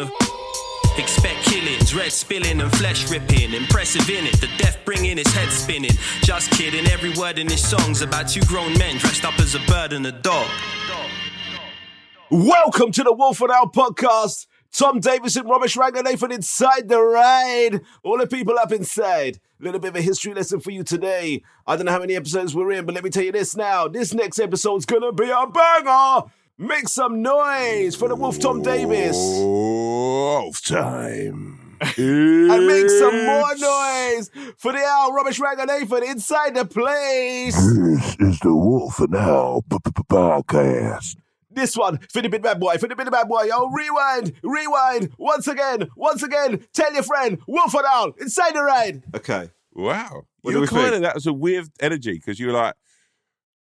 a... Expect killings, red spilling and flesh ripping. Impressive in it, the death bringing his head spinning. Just kidding, every word in his song's about two grown men dressed up as a bird and a dog. Welcome to the Wolf and Owl podcast. Tom Davison, Robert Schranger, Nathan inside the ride. All the people up inside. A little bit of a history lesson for you today. I don't know how many episodes we're in, but let me tell you this now. This next episode's gonna be a banger. Make some noise for the Wolf Tom Davis. Wolf time. And make some more noise for the Owl, Robert Schranger, Nathan inside the place. This is the Wolf and Owl podcast. This one, for the bit bad boy, yo, rewind, once again, tell your friend, Wolf and Owl, inside the ride. Okay, wow. You were kind of, that was a weird energy, because you were like,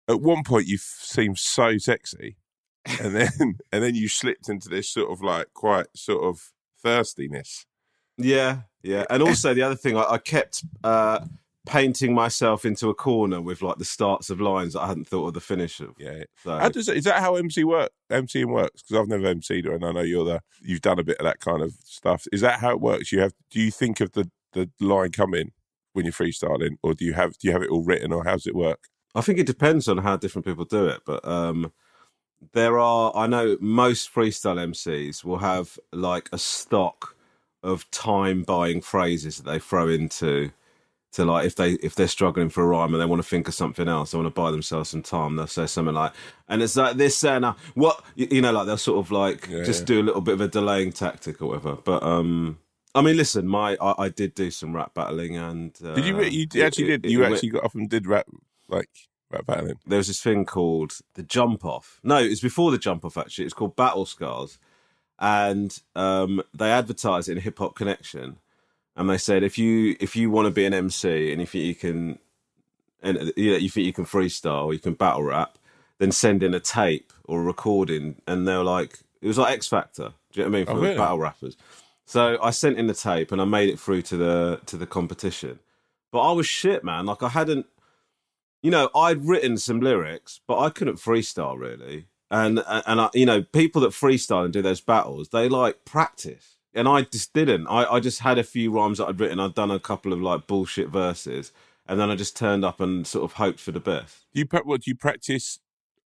at one point you seemed so sexy, and then you slipped into this sort of like, quite sort of thirstiness. Yeah, and also the other thing, I kept painting myself into a corner with like the starts of lines that I hadn't thought of the finish of. Yeah, so. Is that how MCing works? Because I've never MC'd, and I know you've done a bit of that kind of stuff. Is that how it works? Do you think of the line coming when you're freestyling, or do you have it all written, or how does it work? I think it depends on how different people do it, but I know most freestyle MCs will have like a stock of time buying phrases that they throw into. So like if they're struggling for a rhyme and they want to think of something else, they want to buy themselves some time. They'll say something like, and it's like this and what, you know, like they'll sort of like do a little bit of a delaying tactic or whatever. But I mean, listen, I did do some rap battling and got up and did rap battling. There was this thing called the jump off. No, it's before the jump off actually. It's called Battle Scars, and they advertise it in Hip Hop Connection. And they said, if you want to be an MC and you think you can freestyle, you can battle rap, then send in a tape or a recording. And they were like, it was like X Factor. Do you know what I mean? For battle rappers. So I sent in the tape and I made it through to the competition. But I was shit, man. Like I hadn't, I'd written some lyrics, but I couldn't freestyle really. And I, people that freestyle and do those battles, they like practice. And I just didn't. I just had a few rhymes that I'd written. I'd done a couple of like bullshit verses, and then I just turned up and sort of hoped for the best. Do you practice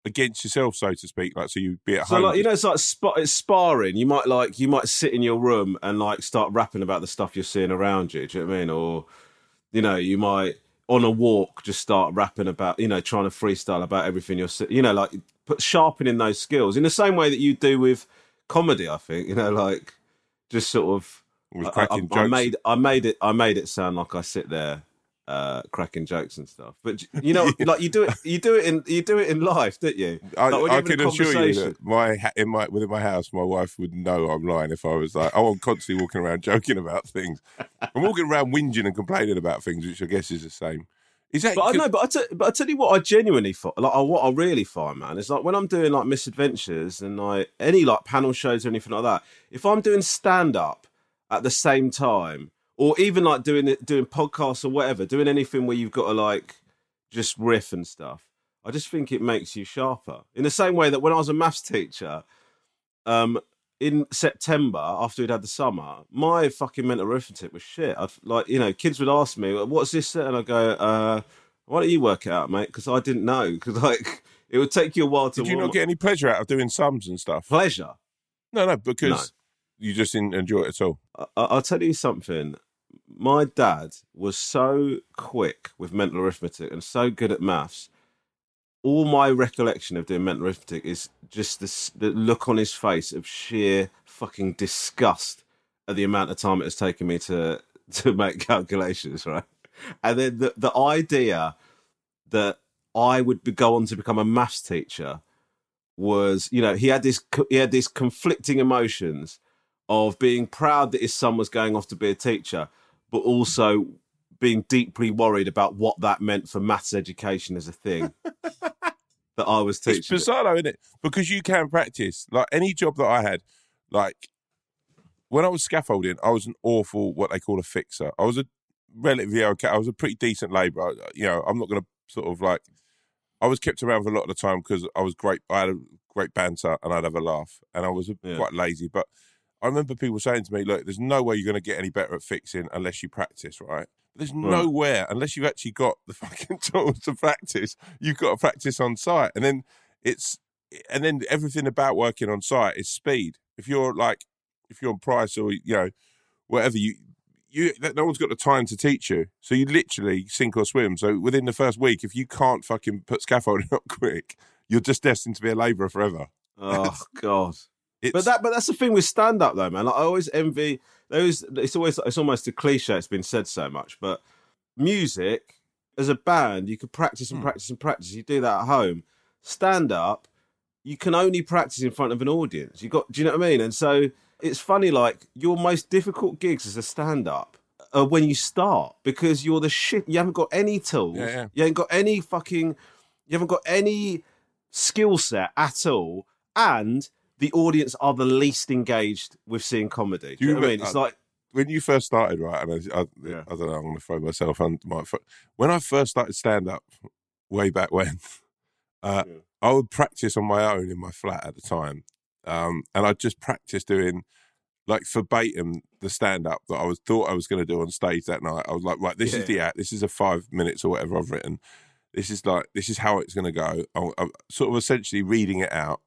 against yourself, so to speak? Like, so you be at home. So like, it's like it's sparring. You might sit in your room and like start rapping about the stuff you're seeing around you. Do you know what I mean? Or you might on a walk just start rapping about trying to freestyle about everything you're seeing. Like sharpening those skills in the same way that you do with comedy. I think like. Just sort of, I made it sound like I sit there cracking jokes and stuff. But like you do it in life, don't you? Like I can assure you that within my house, my wife would know I'm lying if I was like, oh, I'm constantly walking around joking about things. I'm walking around whinging and complaining about things, which I guess is the same. Exactly. But I tell you what, I genuinely find, what I really find, man, is like when I'm doing like misadventures and like any like panel shows or anything like that. If I'm doing stand up at the same time, or even like doing podcasts or whatever, doing anything where you've got to like just riff and stuff. I just think it makes you sharper. In the same way that when I was a maths teacher, in September, after we'd had the summer, my fucking mental arithmetic was shit. I'd like, you know, kids would ask me, what's this? And I'd go, why don't you work it out, mate? Because I didn't know. Because like, it would take you a while to... Did you not get any pleasure out of doing sums and stuff? Pleasure? No, because you just didn't enjoy it at all. I'll tell you something. My dad was so quick with mental arithmetic and so good at maths. All my recollection of doing mental arithmetic is just the look on his face of sheer fucking disgust at the amount of time it has taken me to make calculations, right? And then the idea that I would go on to become a maths teacher was, you know, he had these conflicting emotions of being proud that his son was going off to be a teacher, but also being deeply worried about what that meant for maths education as a thing. That I was teaching. It's bizarre, though, isn't it? Because you can practice. Like, any job that I had, like, when I was scaffolding, I was an awful, what they call a fixer. I was a relatively okay, I was a pretty decent labourer. You know, I'm not going to sort of, like, I was kept around for a lot of the time because I was great. I had a great banter and I'd have a laugh. And I was quite lazy. But I remember people saying to me, look, there's no way you're going to get any better at fixing unless you practice, right? There's nowhere, unless you've actually got the fucking tools to practice, you've got to practice on site. And then and then everything about working on site is speed. If you're on price or, you know, whatever, you no one's got the time to teach you. So you literally sink or swim. So within the first week, if you can't fucking put scaffolding up quick, you're just destined to be a labourer forever. Oh, God. But that's the thing with stand-up, though, man. Like, I always envy... It's almost a cliche. It's been said so much, but music as a band, you could practice and practice and practice. You do that at home. Stand up, you can only practice in front of an audience. Do you know what I mean? And so it's funny. Like, your most difficult gigs as a stand up are when you start, because you're the shit. You haven't got any tools. Yeah, yeah. You ain't got any fucking. You haven't got any skill set at all, and the audience are the least engaged with seeing comedy. Do you know what I mean? It's like... When you first started, right, and I don't know, I'm going to throw myself under my foot. When I first started stand-up, way back when, I would practice on my own in my flat at the time. And I'd just practice doing, like, verbatim the stand-up that I thought I was going to do on stage that night. I was like, right, this is the act. This is a 5 minutes or whatever I've written. This is how it's going to go. I'm sort of essentially reading it out.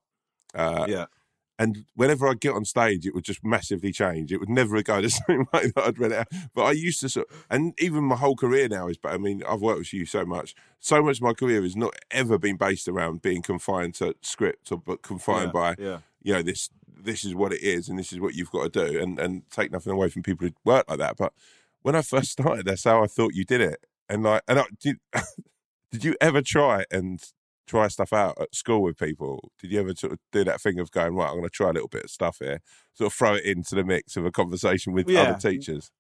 And whenever I get on stage, it would just massively change. It would never go the same way that I'd read it out. But I used to, and even my whole career now is, but I mean, I've worked with you so much. So much of my career has not ever been based around being confined to scripts or confined by, you know, this is what it is and this is what you've got to do, and take nothing away from people who work like that. But when I first started, that's how I thought you did it. And like, did you ever try stuff out at school with people? Did you ever sort of do that thing of going, right, I'm going to try a little bit of stuff here, sort of throw it into the mix of a conversation with other teachers?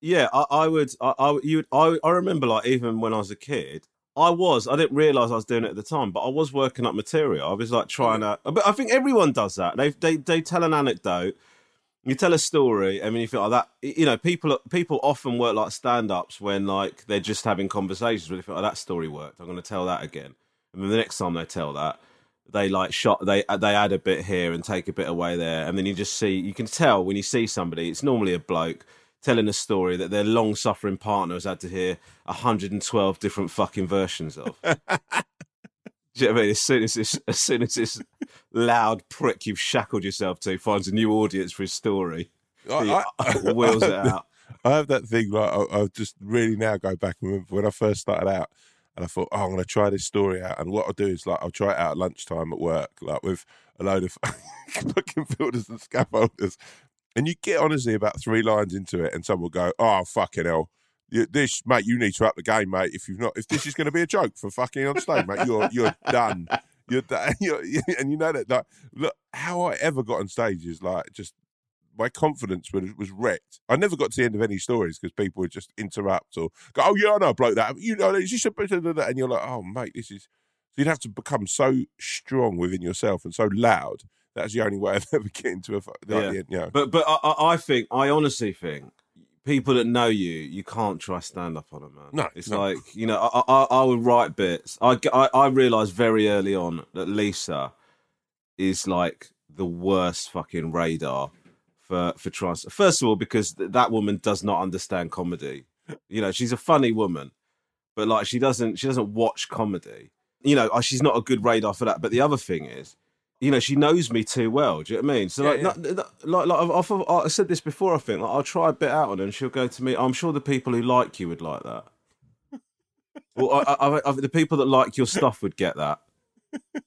Yeah, I remember, like, even when I was a kid, I didn't realise I was doing it at the time, but I was working up material. I was like trying to, but I think everyone does that. They tell an anecdote, you tell a story. I mean, you feel like that, you know, people often work like stand-ups when, like, they're just having conversations where they feel like, that story worked, I'm going to tell that again. And then the next time they tell that, they like they add a bit here and take a bit away there. And then you can tell when you see somebody, it's normally a bloke telling a story that their long suffering partner has had to hear 112 different fucking versions of. Do you know what I mean? As soon as this loud prick you've shackled yourself to finds a new audience for his story, he wheels it out. I have that thing, like, I'll just really now go back and remember when I first started out. And I thought, I'm going to try this story out. And what I'll do is, like, I'll try it out at lunchtime at work, like, with a load of fucking builders and scaffolders. And you get, honestly, about three lines into it, and someone will go, oh, fucking hell. This, mate, you need to up the game, mate. If this is going to be a joke for fucking on stage, mate, you're done. You're done. And you know that, like, look, how I ever got on stage is, like, just my confidence was wrecked. I never got to the end of any stories because people would just interrupt or go, oh, yeah, I know, bloke, that. You know, it's just a bit of that. And you're like, oh, mate, this is... So you'd have to become so strong within yourself and so loud that's the only way of ever getting to the end. Yeah. But I honestly think people that know you, you can't try stand up on them, man. No, it's like, you know, I would write bits. I realised very early on that Lisa is like the worst fucking radar for trans. First of all, because that woman does not understand comedy. You know, she's a funny woman, but like she doesn't watch comedy. You know, she's not a good radar for that. But the other thing is, you know, she knows me too well. Do you know what I mean? So I said this before, I think, like, I'll try a bit out on her and she'll go to me, I'm sure the people who like you would like that. Well, the people that like your stuff would get that.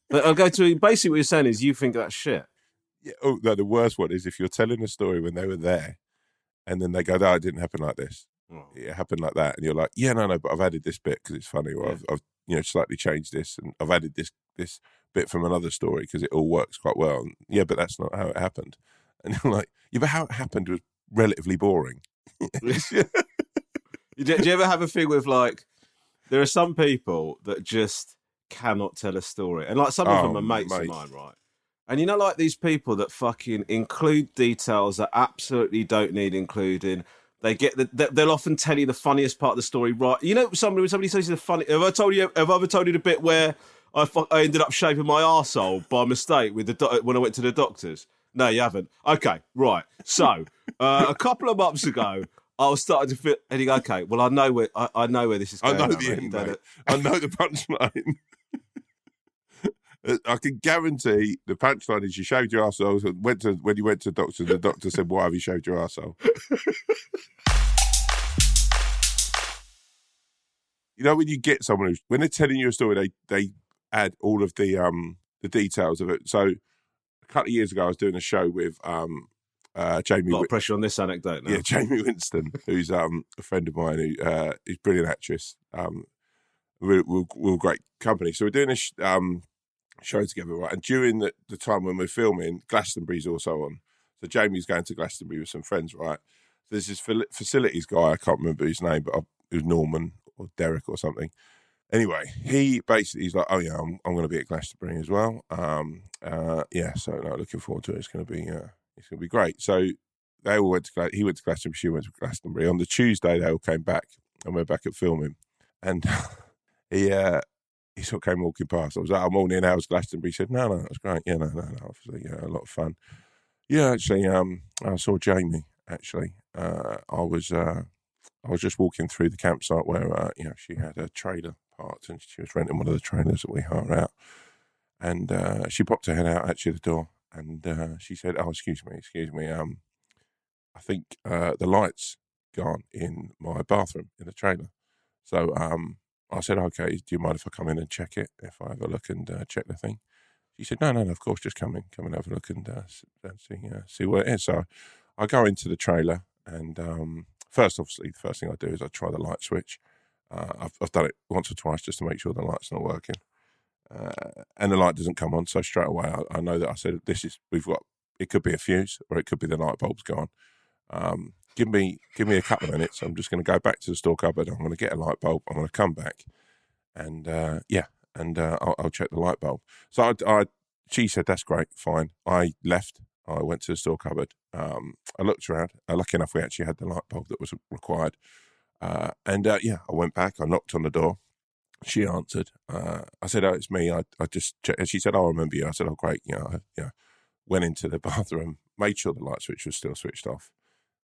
But I'll go to, basically what you're saying is you think that's shit. Yeah. Oh, no, the worst one is if you're telling a story when they were there and then they go, no, it didn't happen like this. Oh. It happened like that. And you're like, yeah, no, but I've added this bit because it's funny. Or I've you know, slightly changed this and I've added this bit from another story because it all works quite well. And, yeah, but that's not how it happened. And you're like, yeah, but how it happened was relatively boring. Do you ever have a thing with, like, there are some people that just cannot tell a story, and like some of them are mates of mine, right? And you know, like these people that fucking include details that absolutely don't need including. They get they'll often tell you the funniest part of the story, right? You know, when somebody says the funny. Have I ever told you the bit where I ended up shaping my arsehole by mistake with when I went to the doctors? No, you haven't. Okay, right. So a couple of months ago, I was starting to feel. And you go, okay, well, I know where this is going. I know the end. I know the punchline. I can guarantee the punchline is you shaved your arseholes and when you went to the doctor, the doctor said, why have you shaved your arsehole? You know, when you get someone when they're telling you a story, they add all of the details of it. So a couple of years ago, I was doing a show with Jaime. A lot of pressure on this anecdote now. Yeah, Jaime Winstone, who's a friend of mine, who is a brilliant actress. We're great company. So we're doing show together, right? And during the time when we're filming, Glastonbury's also on. So Jamie's going to Glastonbury with some friends, right? So there's this facilities guy, I can't remember his name, but it was Norman or Derek or something. Anyway, he basically is like, oh yeah, I'm going to be at Glastonbury as well. So no, looking forward to it. It's going to be great. So they all went to, he went to Glastonbury, she went to Glastonbury. On the Tuesday, they all came back and we're back at filming. And he sort of came walking past. I was like, I'm all in, how's Glastonbury? He said, no, that was great. Yeah, no, obviously, yeah, a lot of fun. Yeah, actually, I saw Jaime, actually. I was just walking through the campsite where, she had a trailer parked and she was renting one of the trailers that we hire out. And she popped her head out, actually, the door. And she said, oh, excuse me. I think the light's gone in my bathroom in the trailer. So, I said, okay, do you mind if I come in and check it, if I have a look and check the thing? She said, no, of course, just come in, have a look and see what it is. So I go into the trailer and the first thing I do is I try the light switch. I've done it once or twice just to make sure the light's not working. And the light doesn't come on, so straight away I know that I said, it could be a fuse or it could be the light bulb's gone. Give me a couple of minutes. I'm just going to go back to the store cupboard. I'm going to get a light bulb. I'm going to come back, and I'll check the light bulb. So she said, that's great, fine. I left. I went to the store cupboard. I looked around. Lucky enough, we actually had the light bulb that was required. I went back. I knocked on the door. She answered. I said, oh, it's me. I just checked. And she said, oh, I remember you. I said, oh, great. Went into the bathroom, made sure the light switch was still switched off.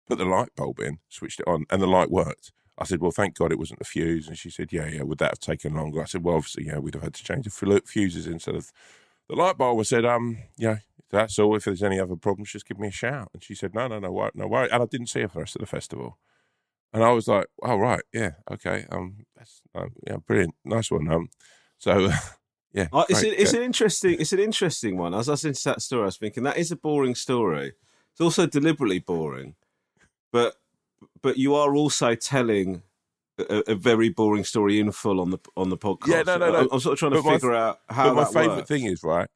Put the light bulb in, switched it on, and the light worked. I said, well, thank God it wasn't a fuse. And she said, yeah, would that have taken longer? I said, well, obviously, yeah, we'd have had to change the fuses instead of the light bulb. I said, that's all. If there's any other problems, just give me a shout. And she said, no worry. And I didn't see her for the rest of the festival. And I was like, oh, right, yeah, okay. Brilliant. Nice one. It's an interesting one. As I listened to that story, I was thinking, that is a boring story. It's also deliberately boring. But you are also telling a very boring story in full on the podcast. Yeah, no. I'm sort of trying to figure out how. But my favourite thing is, right,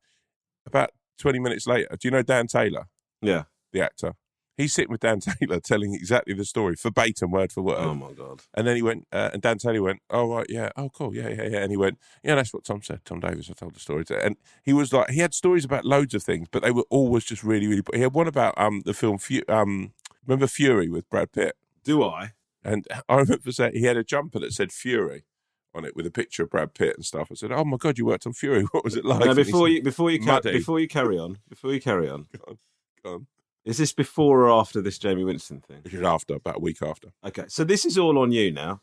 about 20 minutes later. Do you know Dan Taylor? Yeah, the actor. He's sitting with Dan Taylor telling exactly the story, verbatim, word for word. Oh, my God. And then he went, and Dan Taylor went, oh, right, yeah, oh, cool, yeah. And he went, yeah, that's what Tom said. Tom Davis, I told the story. And he was like, he had stories about loads of things, but they were always just really, really... He had one about the film, remember Fury with Brad Pitt? Do I? And I remember saying, he had a jumper that said Fury on it with a picture of Brad Pitt and stuff. I said, oh, my God, you worked on Fury. What was it like? Now, before you carry on... Go on. Is this before or after this Jaime Winstone thing? It's after, about a week after. Okay, so this is all on you now,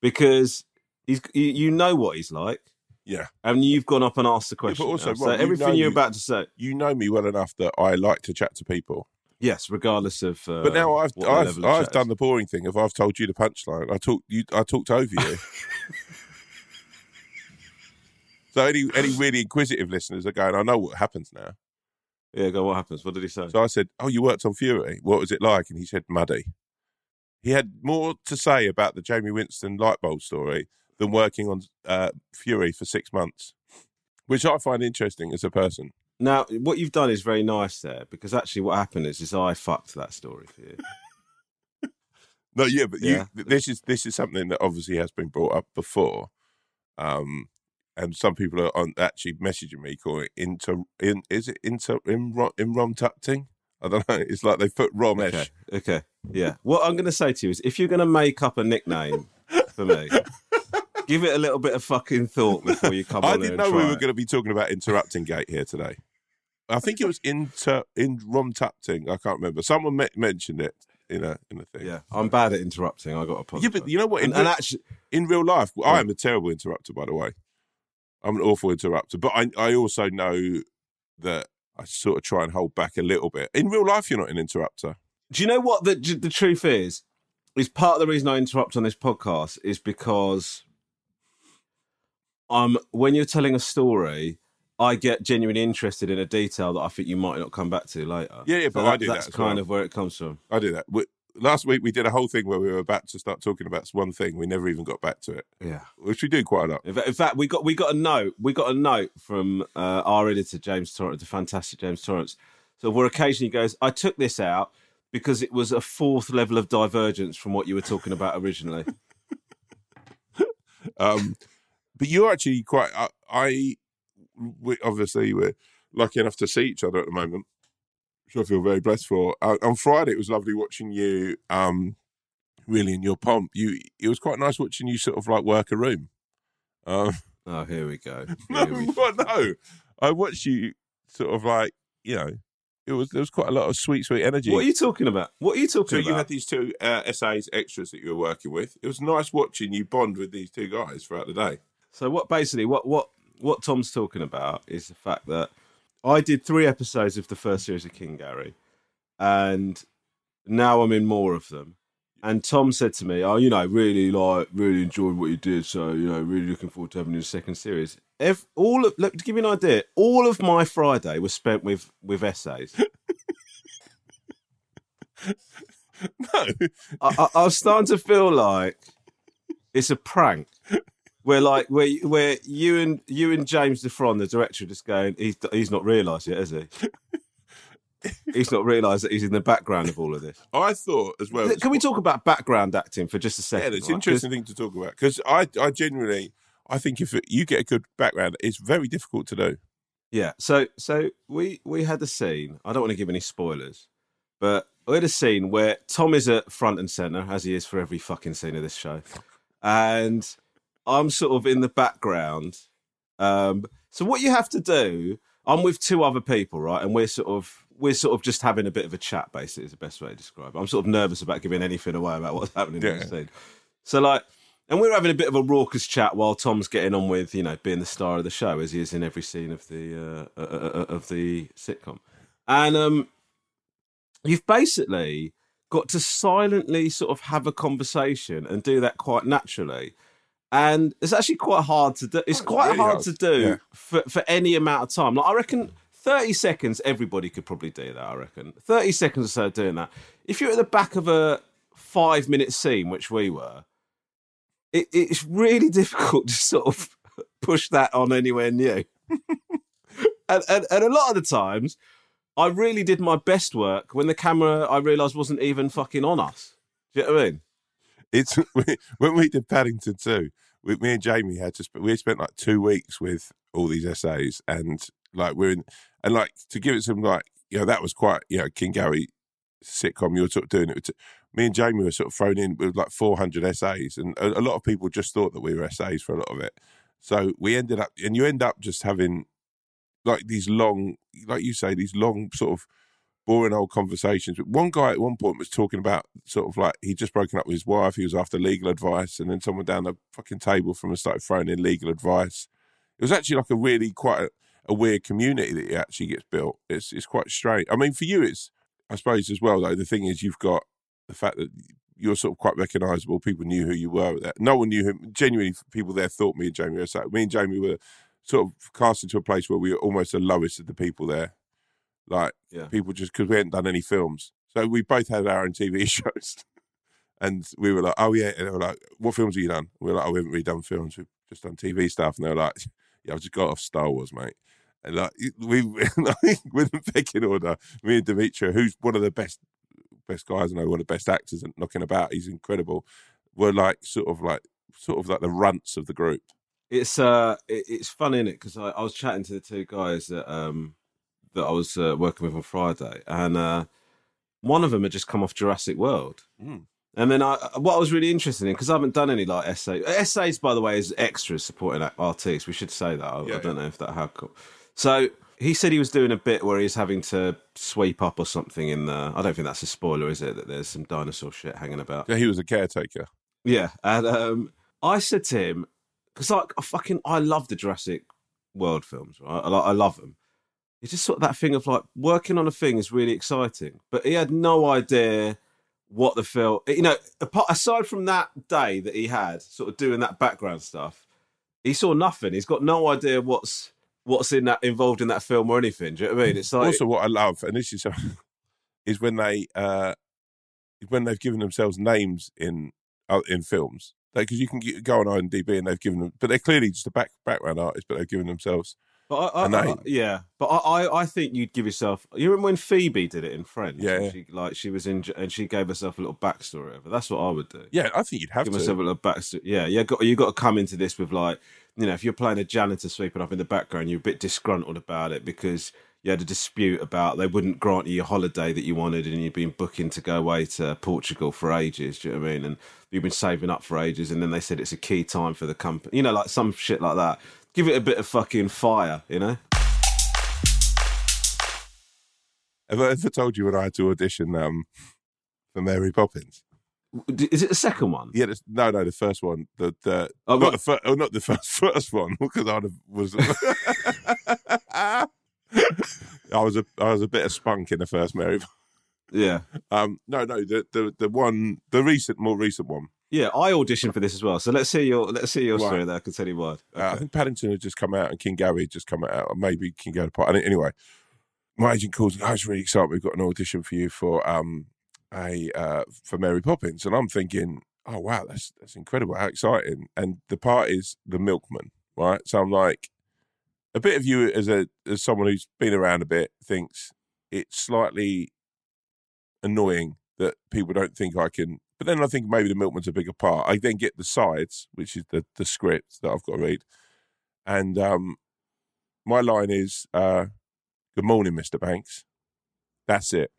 because you know what he's like. Yeah. And you've gone up and asked the question. Yeah, but also, Rob, so everything you're about to say... You know me well enough that I like to chat to people. Yes, regardless of... but now I've done the boring thing. If I've told you the punchline, I talked over you. So any really inquisitive listeners are going, I know what happens now. Yeah, go, what happens? What did he say? So I said, oh, you worked on Fury. What was it like? And he said, muddy. He had more to say about the Jaime Winstone light bulb story than working on Fury for 6 months, which I find interesting as a person. Now, what you've done is very nice there, because actually what happened is I fucked that story for you. No, yeah, but yeah. This is something that obviously has been brought up before. And some people are actually messaging me calling it rom tucting. I don't know. It's like they put romesh. Okay. Yeah. What I'm going to say to you is, if you're going to make up a nickname for me, give it a little bit of fucking thought before you come on. I didn't know we were going to be talking about interrupting gate here today. I think it was in rom tucting. I can't remember. Someone mentioned it. In a thing. Yeah, I'm bad at interrupting. I got a podcast. Yeah, but you know what? In real life, yeah. I am a terrible interrupter. By the way. I'm an awful interrupter, but I also know that I sort of try and hold back a little bit. In real life, you're not an interrupter. Do you know what the truth is part of the reason I interrupt on this podcast is because when you're telling a story, I get genuinely interested in a detail that I think you might not come back to later. Yeah, but so I do that. That's kind of where it comes from. I do that. Last week, we did a whole thing where we were about to start talking about one thing. We never even got back to it. Yeah. Which we do quite a lot. In fact, we got a note from our editor, James Torrance, the fantastic James Torrance. So where occasionally he goes, I took this out because it was a fourth level of divergence from what you were talking about originally. But you're actually quite... We obviously, we're lucky enough to see each other at the moment. Which I feel very blessed for. On Friday, it was lovely watching you really in your pomp. It was quite nice watching you sort of like work a room. Oh, here we go. No. I watched you sort of like, you know, there was quite a lot of sweet energy. What are you talking about? So you had these two essays extras that you were working with. It was nice watching you bond with these two guys throughout the day. So what Tom's talking about is the fact that I did 3 episodes of the first series of King Gary, and now I'm in more of them. And Tom said to me, oh, you know, really enjoyed what you did, so, you know, really looking forward to having your second series. To give you an idea, all of my Friday was spent with essays. No. I was starting to feel like it's a prank. Where you and James DeFront, the director, are just going, he's not realised yet, has he? He's not realised that he's in the background of all of this. I thought as well... Can we talk about background acting for just a second? Yeah, it's an interesting thing to talk about, because I genuinely... I think if you get a good background, it's very difficult to do. Yeah, so we had a scene... I don't want to give any spoilers, but we had a scene where Tom is at front and centre, as he is for every fucking scene of this show, and... I'm sort of in the background. So what you have to do, I'm with 2 other people, right? And we're sort of just having a bit of a chat, basically, is the best way to describe it. I'm sort of nervous about giving anything away about what's happening in the scene. So and we're having a bit of a raucous chat while Tom's getting on with, you know, being the star of the show, as he is in every scene of the sitcom. And you've basically got to silently sort of have a conversation and do that quite naturally. And it's actually quite hard to do. It's quite really hard to do for any amount of time. Like, I reckon 30 seconds, everybody could probably do that, 30 seconds or so doing that. If you're at the back of a 5-minute scene, which we were, it's really difficult to sort of push that on anywhere new. and a lot of the times, I really did my best work when the camera, I realised, wasn't even fucking on us. Do you know what I mean? It's when we did Paddington 2, me and Jamie we spent like 2 weeks with all these essays, and like to give it some, like, you know, that was quite, you know, King Gary sitcom. You were sort of doing it. Me and Jamie were sort of thrown in with like 400 essays, and a lot of people just thought that we were essays for a lot of it. So we ended up, and you end up just having like these long, like you say, these long sort of boring old conversations. But one guy at one point was talking about sort of like he'd just broken up with his wife. He was after legal advice, and then someone down the fucking table from us started throwing in legal advice. It was actually like a really quite a weird community that actually gets built. It's quite strange. I mean, for you, it's, I suppose as well though, the thing is you've got the fact that you're sort of quite recognisable. People knew who you were. No one knew him. Genuinely, people there thought me and Jamie were. So me and Jamie were sort of cast into a place where we were almost the lowest of the people there. Like, yeah. People just, because we hadn't done any films. So we both had our own TV shows. And we were like, oh, yeah. And they were like, what films have you done? We were like, oh, we haven't really done films. We've just done TV stuff. And they were like, yeah, I've just got off Star Wars, mate. And like, we're the pecking order. Me and Demetra, who's one of the best guys I know, one of the best actors and knocking about, he's incredible. We're like the runts of the group. It's fun, innit? Because I was chatting to the two guys that I was working with on Friday, and one of them had just come off Jurassic World. Mm. And then what I was really interested in, because I haven't done any like essays, by the way, is extras supporting artists. We should say that. I don't know if that how cool. So he said he was doing a bit where he's having to sweep up or something in the. I don't think that's a spoiler, is it? That there's some dinosaur shit hanging about. Yeah, he was a caretaker. Yeah, and I said to him, because like I love the Jurassic World films, right? I love them. It's just sort of that thing of like working on a thing is really exciting, but he had no idea what the film, you know, aside from that day that he had sort of doing that background stuff, he saw nothing. He's got no idea what's in that involved in that film or anything. Do you know what I mean? It's like also what I love, and this is when they've given themselves names in films, because you can go on IMDb and they've given them, but they're clearly just a background artist, but they've given themselves. But I think you'd give yourself. You remember when Phoebe did it in Friends? Yeah. She was in, and she gave herself a little backstory. Over. That's what I would do. Yeah, I think you'd have give to give myself a little backstory. Yeah, you got to come into this with like, you know, if you're playing a janitor sweeping up in the background, you're a bit disgruntled about it because you had a dispute about they wouldn't grant you your holiday that you wanted, and you'd been booking to go away to Portugal for ages. Do you know what I mean? And you've been saving up for ages, and then they said it's a key time for the company. You know, like some shit like that. Give it a bit of fucking fire, you know? Have I ever told you when I had to audition for Mary Poppins? Is it the second one? Yeah, no, the first one. Not the first one, because I was... I was a bit of spunk in the first Mary Poppins. Yeah. The more recent one. Yeah, I auditioned for this as well. So let's hear your story there. I can tell you why. Okay. I think Paddington had just come out and King Gary had just come out, or maybe King Gary. Anyway, my agent calls and I was really excited. We've got an audition for you for Mary Poppins, and I'm thinking, oh wow, that's incredible, how exciting! And the part is the milkman, right? So I'm like, a bit of you as someone who's been around a bit thinks it's slightly annoying that people don't think I can. But then I think maybe the milkman's a bigger part. I then get the sides, which is the script that I've got to read. And my line is, good morning, Mr. Banks. That's it.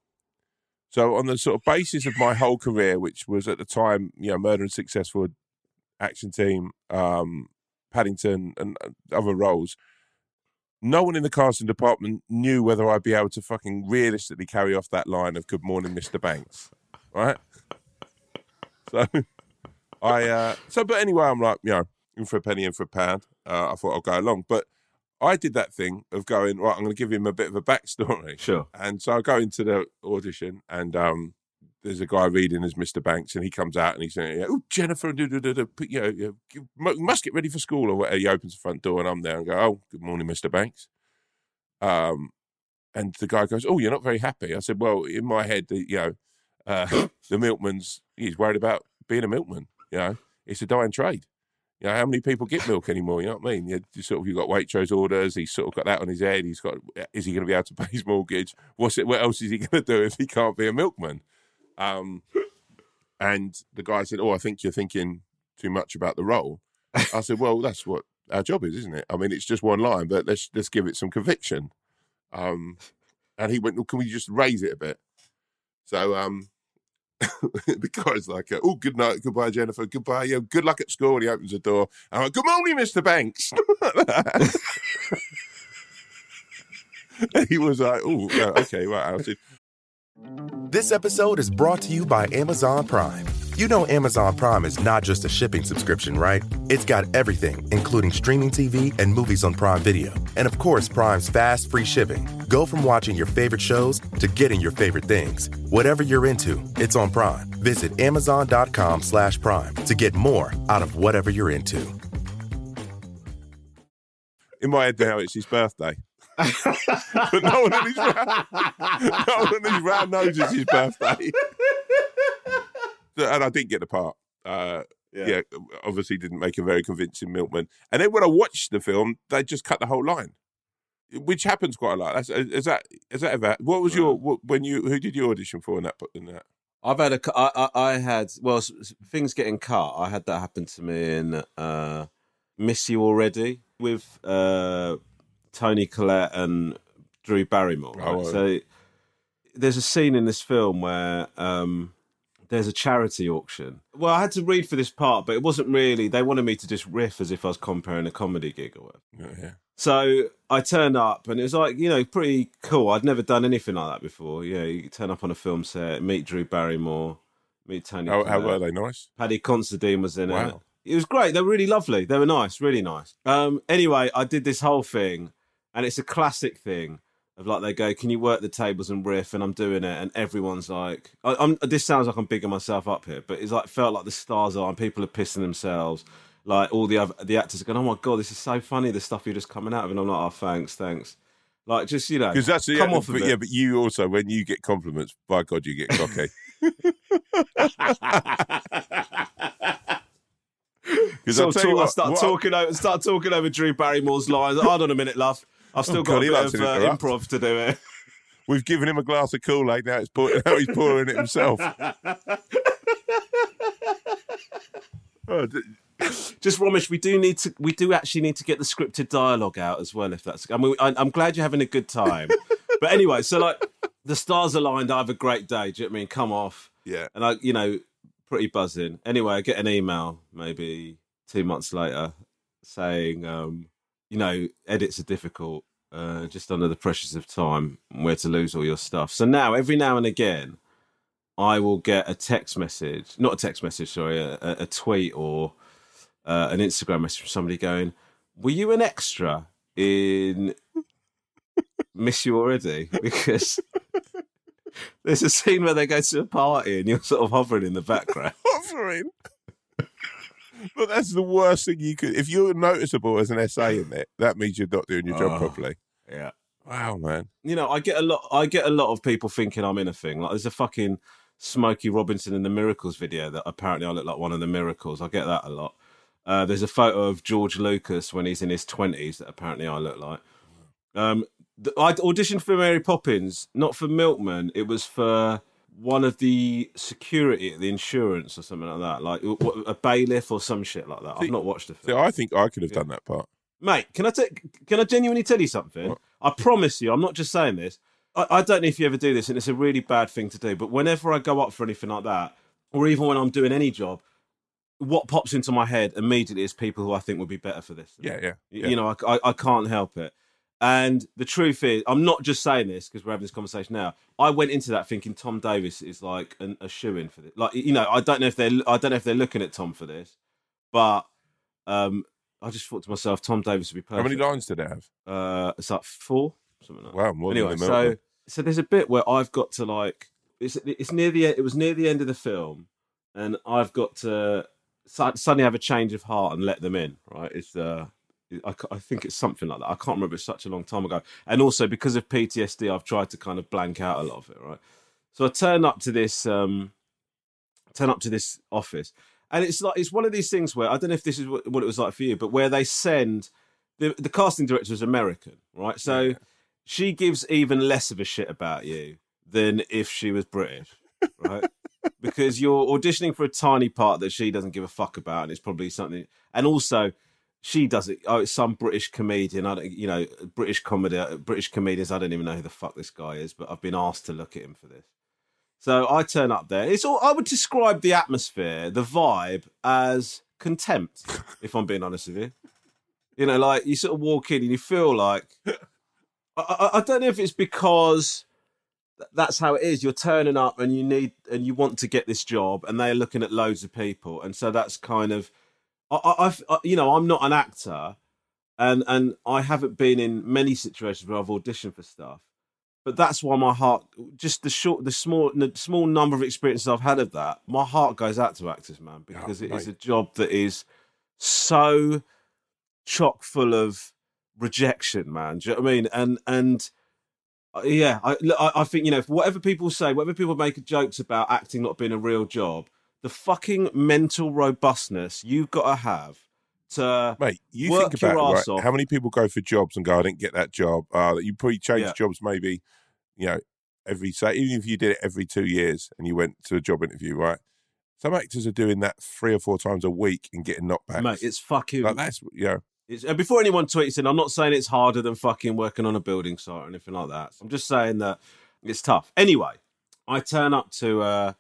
So on the sort of basis of my whole career, which was at the time, you know, Murder and Successful, Action Team, Paddington and other roles, no one in the casting department knew whether I'd be able to fucking realistically carry off that line of good morning, Mr. Banks. Right? So, but anyway, I'm like, you know, in for a penny, in for a pound. I thought I'll go along. But I did that thing of going, right, I'm going to give him a bit of a backstory. Sure. And so I go into the audition, and there's a guy reading as Mr. Banks, and he comes out and he's saying, oh, Jennifer, you know, you must get ready for school or whatever. He opens the front door, and I'm there and go, oh, good morning, Mr. Banks. And the guy goes, oh, you're not very happy. I said, well, in my head, you know, the milkman's, he's worried about being a milkman, you know, it's a dying trade. You know, how many people get milk anymore? You know what I mean? You've got Waitrose orders. He's sort of got that on his head. He's got, is he going to be able to pay his mortgage? What else is he going to do if he can't be a milkman? And the guy said, I think you're thinking too much about the role. I said, well, that's what our job is, isn't it? I mean, it's just one line, but let's give it some conviction. And he went, well, can we just raise it a bit? So the guy's like, oh, good night, goodbye, Jennifer, goodbye, yeah, good luck at school. And he opens the door. And I'm like, good morning, Mr. Banks. He was like, oh, okay, right. I said, this episode is brought to you by Amazon Prime. You know Amazon Prime is not just a shipping subscription, right? It's got everything, including streaming TV and movies on Prime Video. And of course, Prime's fast, free shipping. Go from watching your favorite shows to getting your favorite things. Whatever you're into, it's on Prime. Visit Amazon.com/Prime to get more out of whatever you're into. In my head now, it's his birthday. But no one on his round nose is his birthday. And I didn't get the part. Yeah, obviously didn't make a very convincing milkman. And then when I watched the film, they just cut the whole line, which happens quite a lot. Is that ever? What was your who did you audition for in that? I had things getting cut. I had that happen to me in Miss You Already with Toni Collette and Drew Barrymore. Right? So there's a scene in this film where. There's a charity auction. Well, I had to read for this part, but it wasn't really... They wanted me to just riff as if I was comparing a comedy gig or whatever. Yeah. So I turned up and it was like, you know, pretty cool. I'd never done anything like that before. You know, you turn up on a film set, meet Drew Barrymore, meet Tony... How were they? Nice? Paddy Considine was in it. It was great. They were really lovely. They were nice, really nice. Anyway, I did this whole thing and it's a classic thing. Of like, they go, can you work the tables and riff? And I'm doing it. And everyone's like, this sounds like I'm bigging myself up here, but it's like, felt like the stars are, and people are pissing themselves. Like all the actors are going, oh my God, this is so funny. The stuff you're just coming out of. And I'm like, oh, thanks. Like just, you know, because that's come off of it. Yeah, but you also, when you get compliments, by God, you get cocky. I start talking over Drew Barrymore's lines. Hold on a minute, love. I've still got a bit of improv to do it. We've given him a glass of Kool-Aid, now he's pouring it himself. Just Romish, we do actually need to get the scripted dialogue out as well, if that's... I mean, I'm glad you're having a good time. But anyway, so like, the stars aligned, I have a great day, do you know what I mean? Come off. Yeah. And I, you know, pretty buzzing. Anyway, I get an email maybe 2 months later saying... you know, edits are difficult, just under the pressures of time, where to lose all your stuff. So now, every now and again, I will get a tweet or an Instagram message from somebody going, were you an extra in Miss You Already? Because there's a scene where they go to a party and you're sort of hovering in the background. Hovering? But that's the worst thing you could... If you're noticeable as an essay in it, that means you're not doing your job properly. Yeah. Wow, man. You know, I get a lot of people thinking I'm in a thing. Like, there's a fucking Smokey Robinson and the Miracles video that apparently I look like one of the Miracles. I get that a lot. There's a photo of George Lucas when he's in his 20s that apparently I look like. I auditioned for Mary Poppins, not for Milkman. It was for... one of the security at the insurance or something like that, like a bailiff or some shit like that. I've not watched the film. See, I think I could have done that part. Mate, can I genuinely tell you something? What? I promise you, I'm not just saying this. I don't know if you ever do this, and it's a really bad thing to do, but whenever I go up for anything like that, or even when I'm doing any job, what pops into my head immediately is people who I think would be better for this. Yeah. You know, I can't help it. And the truth is, I'm not just saying this because we're having this conversation now. I went into that thinking Tom Davis is like a shoe-in for this. Like, you know, I don't know if they're looking at Tom for this, but I just thought to myself, Tom Davis would be perfect. How many lines did it have? It's like 4, something like that. Wow, more than the Milkman. So there's a bit where I've got to like, it was near the end of the film, and I've got to suddenly have a change of heart and let them in. Right? It's I think it's something like that. I can't remember. It's such a long time ago. And also because of PTSD, I've tried to kind of blank out a lot of it, right? So I turn up to this office And it's like, it's one of these things where, I don't know if this is what it was like for you, but where they send, the casting director is American, right? So she gives even less of a shit about you than if she was British, right? Because you're auditioning for a tiny part that she doesn't give a fuck about, and it's probably something. And also, she does it. Oh, it's some British comedian. British comedians. I don't even know who the fuck this guy is, but I've been asked to look at him for this. So I turn up there. It's all. I would describe the atmosphere, the vibe, as contempt. If I'm being honest with you, you know, like you sort of walk in and you feel like I don't know if it's because that's how it is. You're turning up and you want to get this job, and they're looking at loads of people, and so that's kind of. I'm not an actor, and I haven't been in many situations where I've auditioned for stuff. But that's why my heart, just the small number of experiences I've had of that, my heart goes out to actors, man, because it is a job that is so chock full of rejection, man. Do you know what I mean? I think, you know, whatever people say, whatever people make jokes about acting not being a real job, the fucking mental robustness you've got to have to work think about your ass off. How many people go for jobs and go, I didn't get that job. You probably change jobs maybe, you know, even if you did it every 2 years and you went to a job interview, right? Some actors are doing that 3 or 4 times a week and getting knockbacks. Mate, it's fucking... Like that's, you know... And before anyone tweets in, I'm not saying it's harder than fucking working on a building site or anything like that. I'm just saying that it's tough. Anyway, I turn up to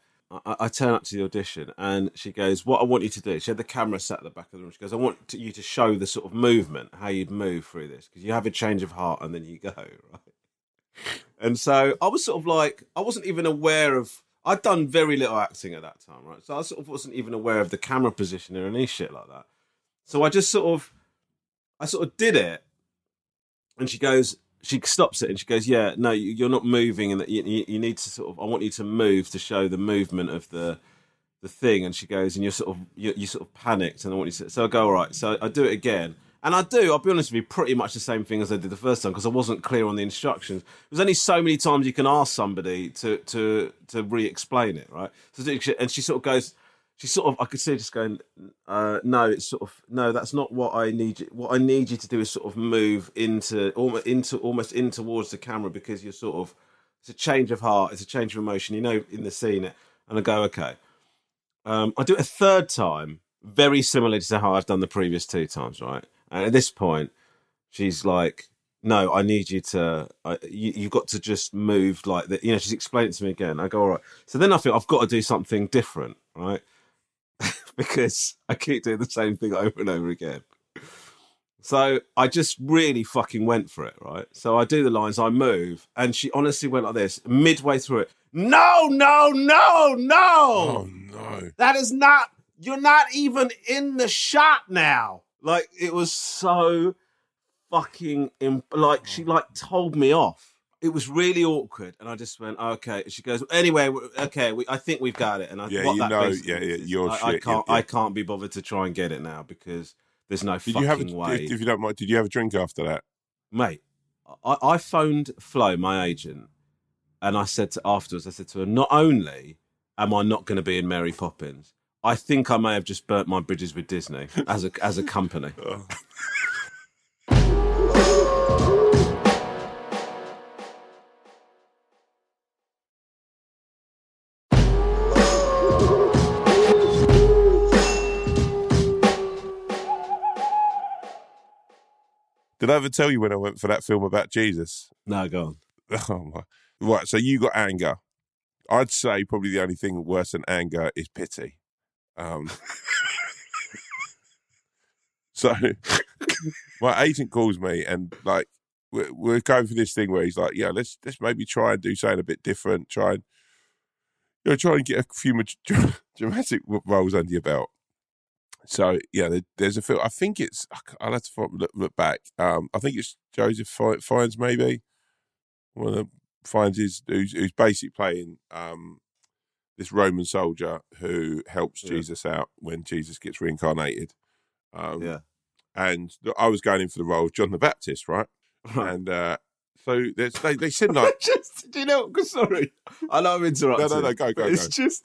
the audition and she goes, what I want you to do, she had the camera sat at the back of the room, she goes, I want you to show the sort of movement, how you'd move through this, because you have a change of heart and then you go, right? And so I was sort of like, I wasn't even aware of, I'd done very little acting at that time, right? So I sort of wasn't even aware of the camera positioning or any shit like that. So I just sort of did it, and she goes, she stops it and she goes, yeah, no, you're not moving, and you need to sort of, I want you to move to show the movement of the thing. And she goes, and you're sort of panicked, and I want you to, so I go, all right. So I do it again. And I'll be honest with you, pretty much the same thing as I did the first time, because I wasn't clear on the instructions. There's only so many times you can ask somebody to re-explain it, right? So, and she sort of goes, she sort of, I could see her just going, no, it's sort of, no, that's not what I need you. What I need you to do is sort of move almost in towards the camera, because you're sort of, it's a change of heart, it's a change of emotion, you know, in the scene. And I go, okay. I do it a third time, very similar to how I've done the previous 2 times, right? And at this point, she's like, no, I need you to, you've got to just move like that. You know, she's explaining it to me again. I go, all right. So then I think I've got to do something different, right? Because I keep doing the same thing over and over again. So I just really fucking went for it, right? So I do the lines, I move, and she honestly went like this, midway through it. No, no, no, no! Oh, no. That is not, you're not even in the shot now. Like, it was so fucking, she like told me off. It was really awkward, and I just went, okay. She goes, anyway, okay, I think we've got it. And I thought, I can't be bothered to try and get it now, because there's no fucking way. If you don't mind, did you have a drink after that? Mate, I phoned Flo, my agent, and I said to her, not only am I not going to be in Mary Poppins, I think I may have just burnt my bridges with Disney as a company. Oh. Did I ever tell you when I went for that film about Jesus? No, go on. Oh my! Right, so you got anger. I'd say probably the only thing worse than anger is pity. So my agent calls me and like we're going for this thing where he's like, yeah, let's maybe try and do something a bit different. Try and get a few dramatic roles under your belt. So, yeah, there's a film. I think it's... I'll have to look back. I think it's Joseph Fiennes, maybe. One of the Fiennes is... Who's basically playing this Roman soldier who helps Jesus out when Jesus gets reincarnated. And I was going in for the role of John the Baptist, right? And so they said, like... Just, do you know... Sorry. I know I'm interrupting. No, go. It's just...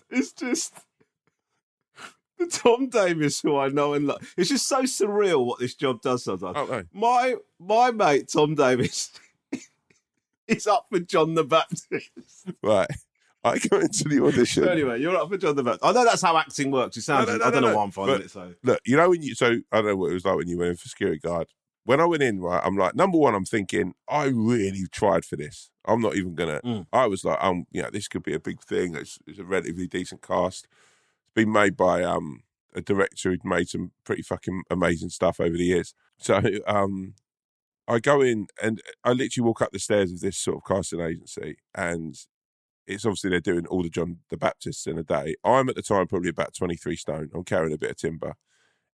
Tom Davis, who I know and love. It's just so surreal what this job does sometimes. Okay. My mate, Tom Davis, is up for John the Baptist. Right. I go into the audition. So anyway, you're up for John the Baptist. I know that's how acting works. It sounds I don't know why I'm finding it so. Look, you know when you... So, I don't know what it was like when you went in for security guard. When I went in, right, I'm like, number one, I'm thinking, I really tried for this. I'm not even going to... I was like, this could be a big thing. It's a relatively decent cast. It's been made by a director who'd made some pretty fucking amazing stuff over the years. So I go in and I literally walk up the stairs of this sort of casting agency, and it's obviously they're doing all the John the Baptists in a day. I'm at the time probably about 23 stone. I'm carrying a bit of timber.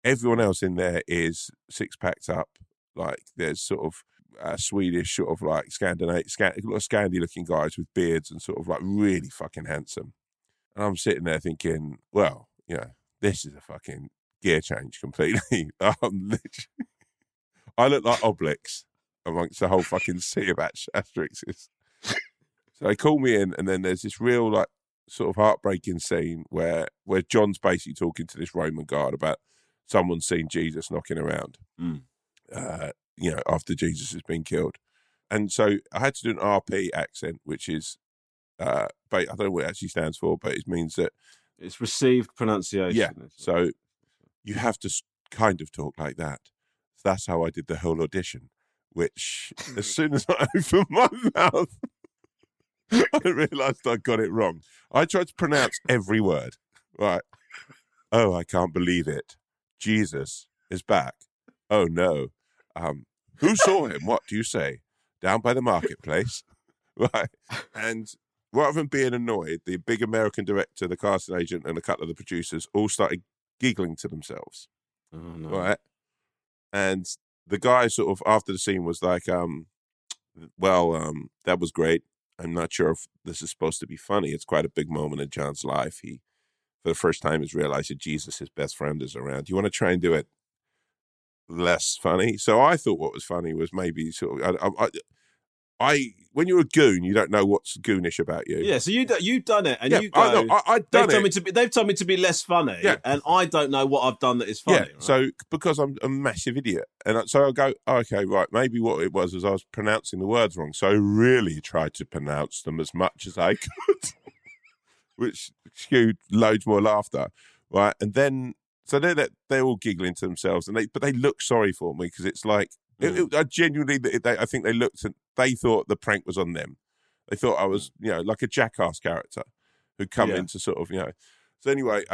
Everyone else in there is six-packed up. Like there's sort of Swedish, sort of like Scandinavian, a lot of Scandi-looking guys with beards and sort of like really fucking handsome. And I'm sitting there thinking, well, you know, this is a fucking gear change completely. I look like Obelix amongst the whole fucking sea of asterisks. So they call me in, and then there's this real like sort of heartbreaking scene where John's basically talking to this Roman guard about someone seen Jesus knocking around. After Jesus has been killed. And so I had to do an RP accent, which is, I don't know what it actually stands for, but it means that... It's received pronunciation. Yeah, so you have to kind of talk like that. So that's how I did the whole audition, which as soon as I opened my mouth, I realised I got it wrong. I tried to pronounce every word. Right. Oh, I can't believe it. Jesus is back. Oh, no. Who saw him? What do you say? Down by the marketplace. Right. And rather than being annoyed, the big American director, the casting agent, and a couple of the producers all started giggling to themselves. Oh, no. Right. And the guy sort of after the scene was like, that was great. I'm not sure if this is supposed to be funny. It's quite a big moment in John's life. He, for the first time, has realized that Jesus, his best friend, is around. You want to try and do it less funny? So I thought what was funny was maybe sort of... I when you're a goon, you don't know what's goonish about you. Yeah, so you've done it, and yeah, you go. They've told me to be less funny, yeah. And I don't know what I've done that is funny. Yeah, right? So because I'm a massive idiot, and so I go, okay, right, maybe what it was is I was pronouncing the words wrong. So I really tried to pronounce them as much as I could, which skewed loads more laughter, right? And then so they're all giggling to themselves, and they look sorry for me because it's like. I think they looked and they thought the prank was on them. They thought I was, like a jackass character who'd come in to sort of, So anyway,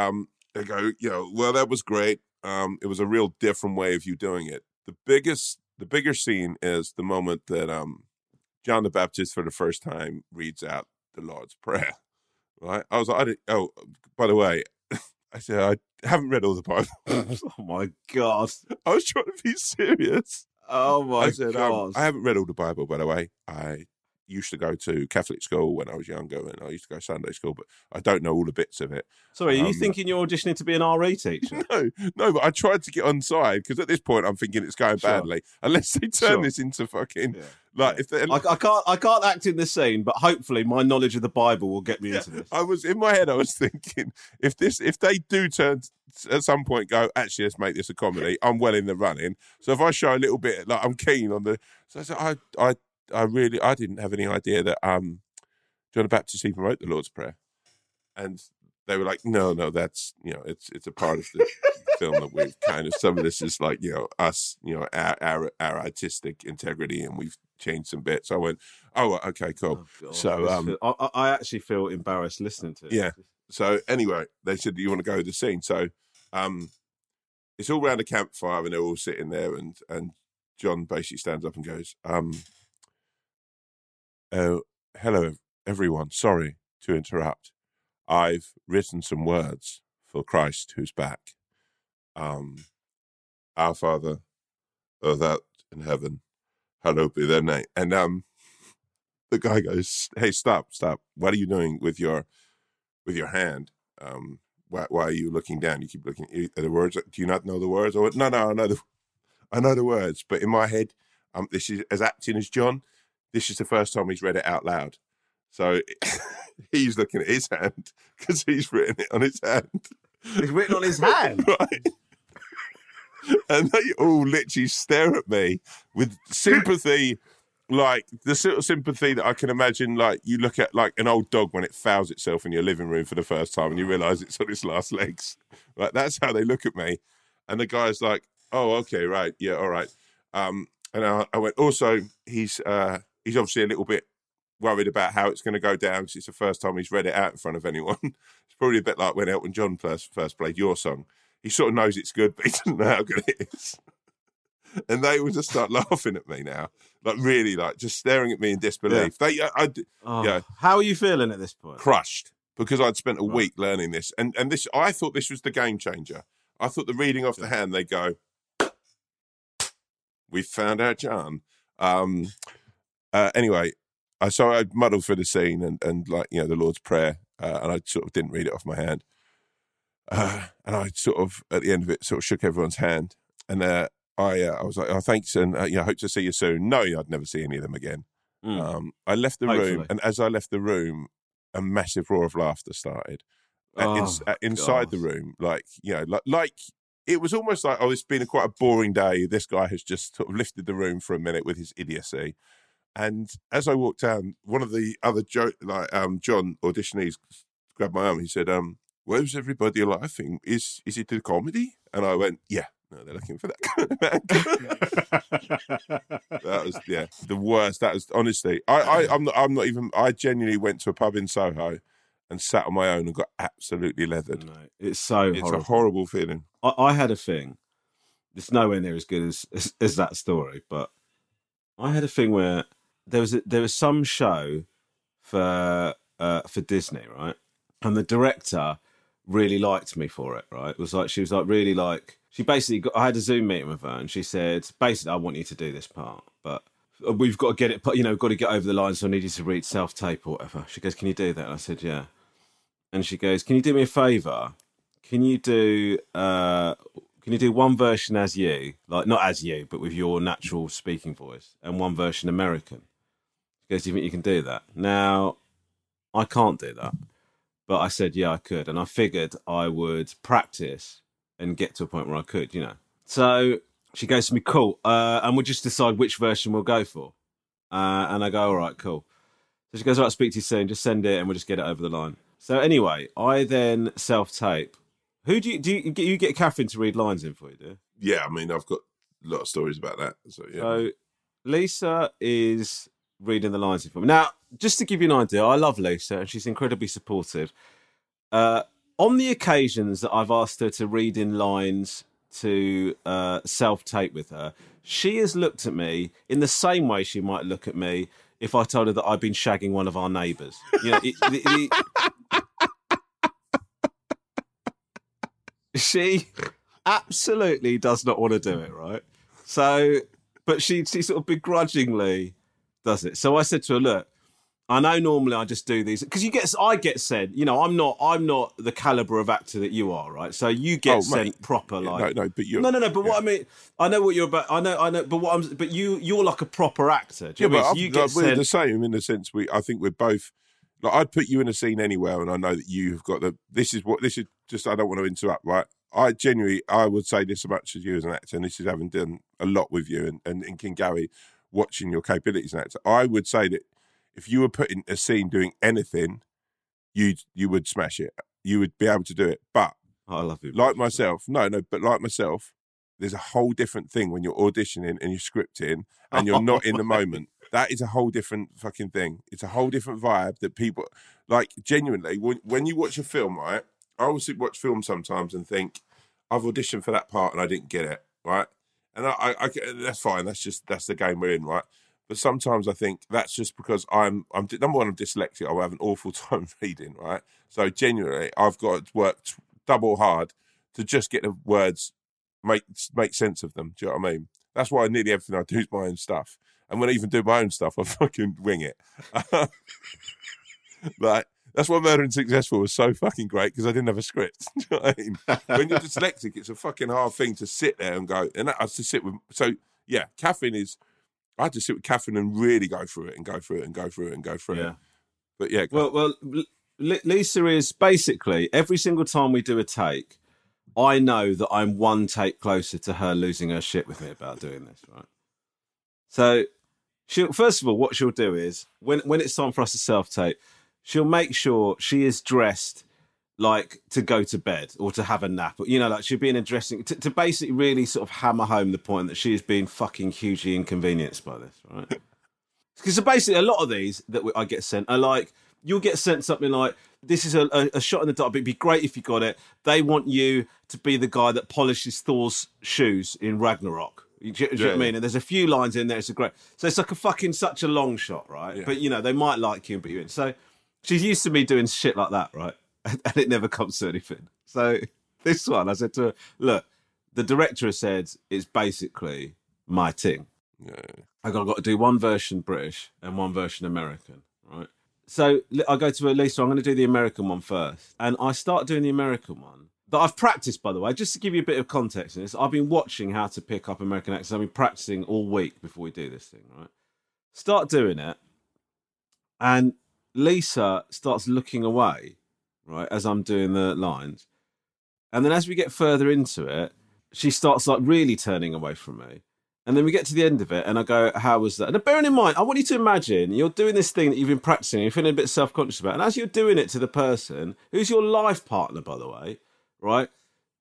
they go, well, that was great. It was a real different way of you doing it. The bigger scene is the moment that John the Baptist for the first time reads out the Lord's Prayer. Right? I was like, by the way, I said I haven't read all the Bible. Oh my God! I was trying to be serious. Oh, my God. I haven't read all the Bible, by the way. I used to go to Catholic school when I was younger, and I used to go to Sunday school, but I don't know all the bits of it. Sorry, are you thinking you're auditioning to be an RE teacher? No, but I tried to get on side, because at this point I'm thinking it's going badly. Unless they turn this into fucking... Yeah. If they... I can't act in this scene, but hopefully my knowledge of the Bible will get me into this. I was thinking, if they do turn at some point, go actually let's make this a comedy. I'm well in the running, so if I show a little bit, like I'm keen on the. So I said, I really didn't have any idea that John the Baptist even wrote the Lord's Prayer, and they were like, no, that's it's a part of the film that we've kind of some of this is like us our artistic integrity, and we've changed some bits. I went, okay, cool. Oh, so I actually feel embarrassed listening to it. Yeah. So anyway, they said, do you want to go to the scene? So it's all around a campfire, and they're all sitting there, and John basically stands up and goes, hello everyone, sorry to interrupt. I've written some words for Christ who's back. Our Father, that in heaven, hallowed be thy name. And the guy goes, hey, stop. What are you doing with your hand? Why are you looking down? You keep looking at the words. Do you not know the words? I went, no, I know the words. But in my head, this is as acting as John. This is the first time he's read it out loud. So he's looking at his hand because he's written it on his hand. It's written on his hand. Right. And they all literally stare at me with sympathy, like the sort of sympathy that I can imagine, like you look at like an old dog when it fouls itself in your living room for the first time and you realise it's on its last legs. Like that's how they look at me. And the guy's like, oh, okay, right. Yeah, all right. And I went, also, he's obviously a little bit worried about how it's going to go down because it's the first time he's read it out in front of anyone. It's probably a bit like when Elton John first played your song. He sort of knows it's good, but he doesn't know how good it is. And they will just start laughing at me now, like really, like just staring at me in disbelief. Yeah. Yeah. How are you feeling at this point? Crushed, because I'd spent a week learning this, and this I thought this was the game changer. I thought the reading off the hand, they go, we found our John. Anyway, so I muddled through the scene and like you know the Lord's Prayer, and I sort of didn't read it off my hand, and I sort of at the end of it sort of shook everyone's hand, and I was like, oh thanks, and I hope to see you soon. No, I'd never see any of them again. I left the room, and as I left the room, a massive roar of laughter started inside the room. Like you know, like. It was almost like, oh, it's been quite a boring day. This guy has just sort of lifted the room for a minute with his idiocy. And as I walked down, one of the other John auditionees grabbed my arm. He said, where's everybody laughing? Is it a comedy? And I went, yeah, no, they're looking for that kind of man. That was, yeah, the worst. That was, honestly, I'm not even, I genuinely went to a pub in Soho and sat on my own and got absolutely leathered. No, it's horrible. It's a horrible feeling. I had a thing. It's nowhere near as good as that story, but I had a thing where there was some show for Disney, right? And the director really liked me for it, right? It was like she was like really like she basically. I had a Zoom meeting with her, and she said basically, I want you to do this part, but we've got to get it. You know, we've got to get over the line. So I need you to read self-tape or whatever. She goes, can you do that? And I said, yeah. And she goes, can you do me a favour? Can you do one version as you, like not as you, but with your natural speaking voice, and one version American? She goes, do you think you can do that? Now, I can't do that, but I said, yeah, I could, and I figured I would practice and get to a point where I could, you know. So she goes to me, cool, and we'll just decide which version we'll go for. And I go, all right, cool. So she goes, all right, I'll speak to you soon. Just send it, and we'll just get it over the line. So anyway, I then self-tape. Who do you get Catherine to read lines in for you, do? Yeah, I mean, I've got a lot of stories about that. So, yeah. So Lisa is reading the lines in for me. Now, just to give you an idea, I love Lisa, and she's incredibly supportive. On the occasions that I've asked her to read in lines to self-tape with her, she has looked at me in the same way she might look at me if I told her that I've been shagging one of our neighbours. You know, she absolutely does not want to do it, right? So, but she sort of begrudgingly does it. So I said to her, look, I know normally I just do these because I get said, you know, I'm not the caliber of actor that you are, right? So you get sent proper like But what I mean, I know what you're about. I know. But what I'm, but you're like a proper actor. Do you know what I mean? So we're the same in the sense I think we're both. Like I'd put you in a scene anywhere, and I know that you have got the. This is just. I don't want to interrupt, right? I would say this as much as you as an actor, and this is having done a lot with you and in King Gary, watching your capabilities as an actor. I would say that. If you were put in a scene doing anything, you would smash it. You would be able to do it. But I love you, like myself, there's a whole different thing when you're auditioning and you're scripting and you're not in the moment. That is a whole different fucking thing. It's a whole different vibe that people like. Genuinely, when you watch a film, right? I also watch films sometimes and think I've auditioned for that part and I didn't get it, right? And I that's fine. That's the game we're in, right? But sometimes I think that's just because I'm number one, I'm dyslexic. I have an awful time reading, right? So genuinely, I've got to work double hard to just get the words, make sense of them. Do you know what I mean? That's why nearly everything I do is my own stuff. And when I even do my own stuff, I fucking wing it. Like, that's why Murdering Successful was so fucking great, because I didn't have a script. Do you know what I mean? When you're dyslexic, it's a fucking hard thing to sit there and go, and I to sit with, so yeah, Catherine is, I had to sit with Catherine and really go through it and go through it and go through it and go through it. But yeah. Well, Lisa is basically, every single time we do a take, I know that I'm one take closer to her losing her shit with me about doing this, right? So she'll, first of all, what she'll do is, when it's time for us to self-tape, she'll make sure she is dressed like to go to bed or to have a nap, or, you know, like she'll be in a dressing to basically really sort of hammer home the point that she is being fucking hugely inconvenienced by this, right? Because so basically, a lot of these that I get sent are like, you'll get sent something like, this is a shot in the dark, but it'd be great if you got it. They want you to be the guy that polishes Thor's shoes in Ragnarok. Do you know what I mean? And there's a few lines in there. It's a great, so it's like a fucking such a long shot, right? Yeah. But you know, they might like you and put you in. So she's used to me doing shit like that, right? And it never comes to anything. So this one, I said to her, look, the director has said it's basically my thing. Yeah. I've got to do one version British and one version American, right? So I go to her, Lisa, I'm going to do the American one first. And I start doing the American one that I've practiced, by the way, just to give you a bit of context in this. I've been watching how to pick up American accents. I've been practicing all week before we do this thing, right? Start doing it. And Lisa starts looking away, right, as I'm doing the lines. And then as we get further into it, she starts like really turning away from me. And then we get to the end of it, and I go, how was that? And bearing in mind, I want you to imagine you're doing this thing that you've been practicing, you're feeling a bit self-conscious about, and as you're doing it to the person, who's your life partner, by the way, right?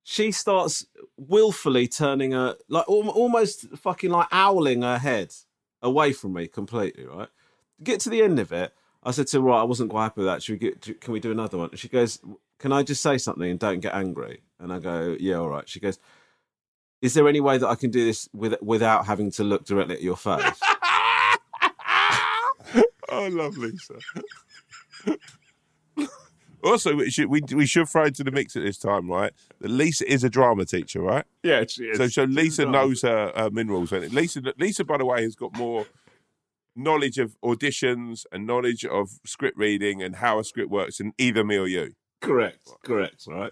She starts willfully turning her, like almost fucking like owling her head away from me completely, right? Get to the end of it, I said to her, right, I wasn't quite happy with that. Can we do another one? And she goes, can I just say something and don't get angry? And I go, yeah, all right. She goes, is there any way that I can do this without having to look directly at your face? Oh, lovely, sir. Also, we should throw into the mix at this time, right? That Lisa is a drama teacher, right? Yeah, she is. So Lisa knows her minerals. Lisa, by the way, has got more knowledge of auditions and knowledge of script reading and how a script works than either me or you. Correct, right?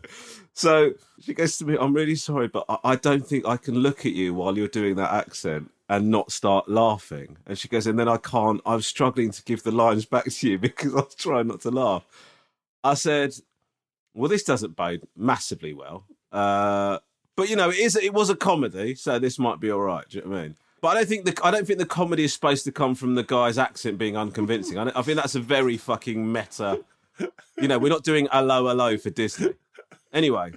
So she goes to me, I'm really sorry, but I don't think I can look at you while you're doing that accent and not start laughing. And she goes, and then I'm struggling to give the lines back to you because I was trying not to laugh. I said, well, this doesn't bode massively well. But, you know, it was a comedy, so this might be all right, do you know what I mean? But I don't think the comedy is supposed to come from the guy's accent being unconvincing. I think that's a very fucking meta... You know, we're not doing hello for Disney. Anyway,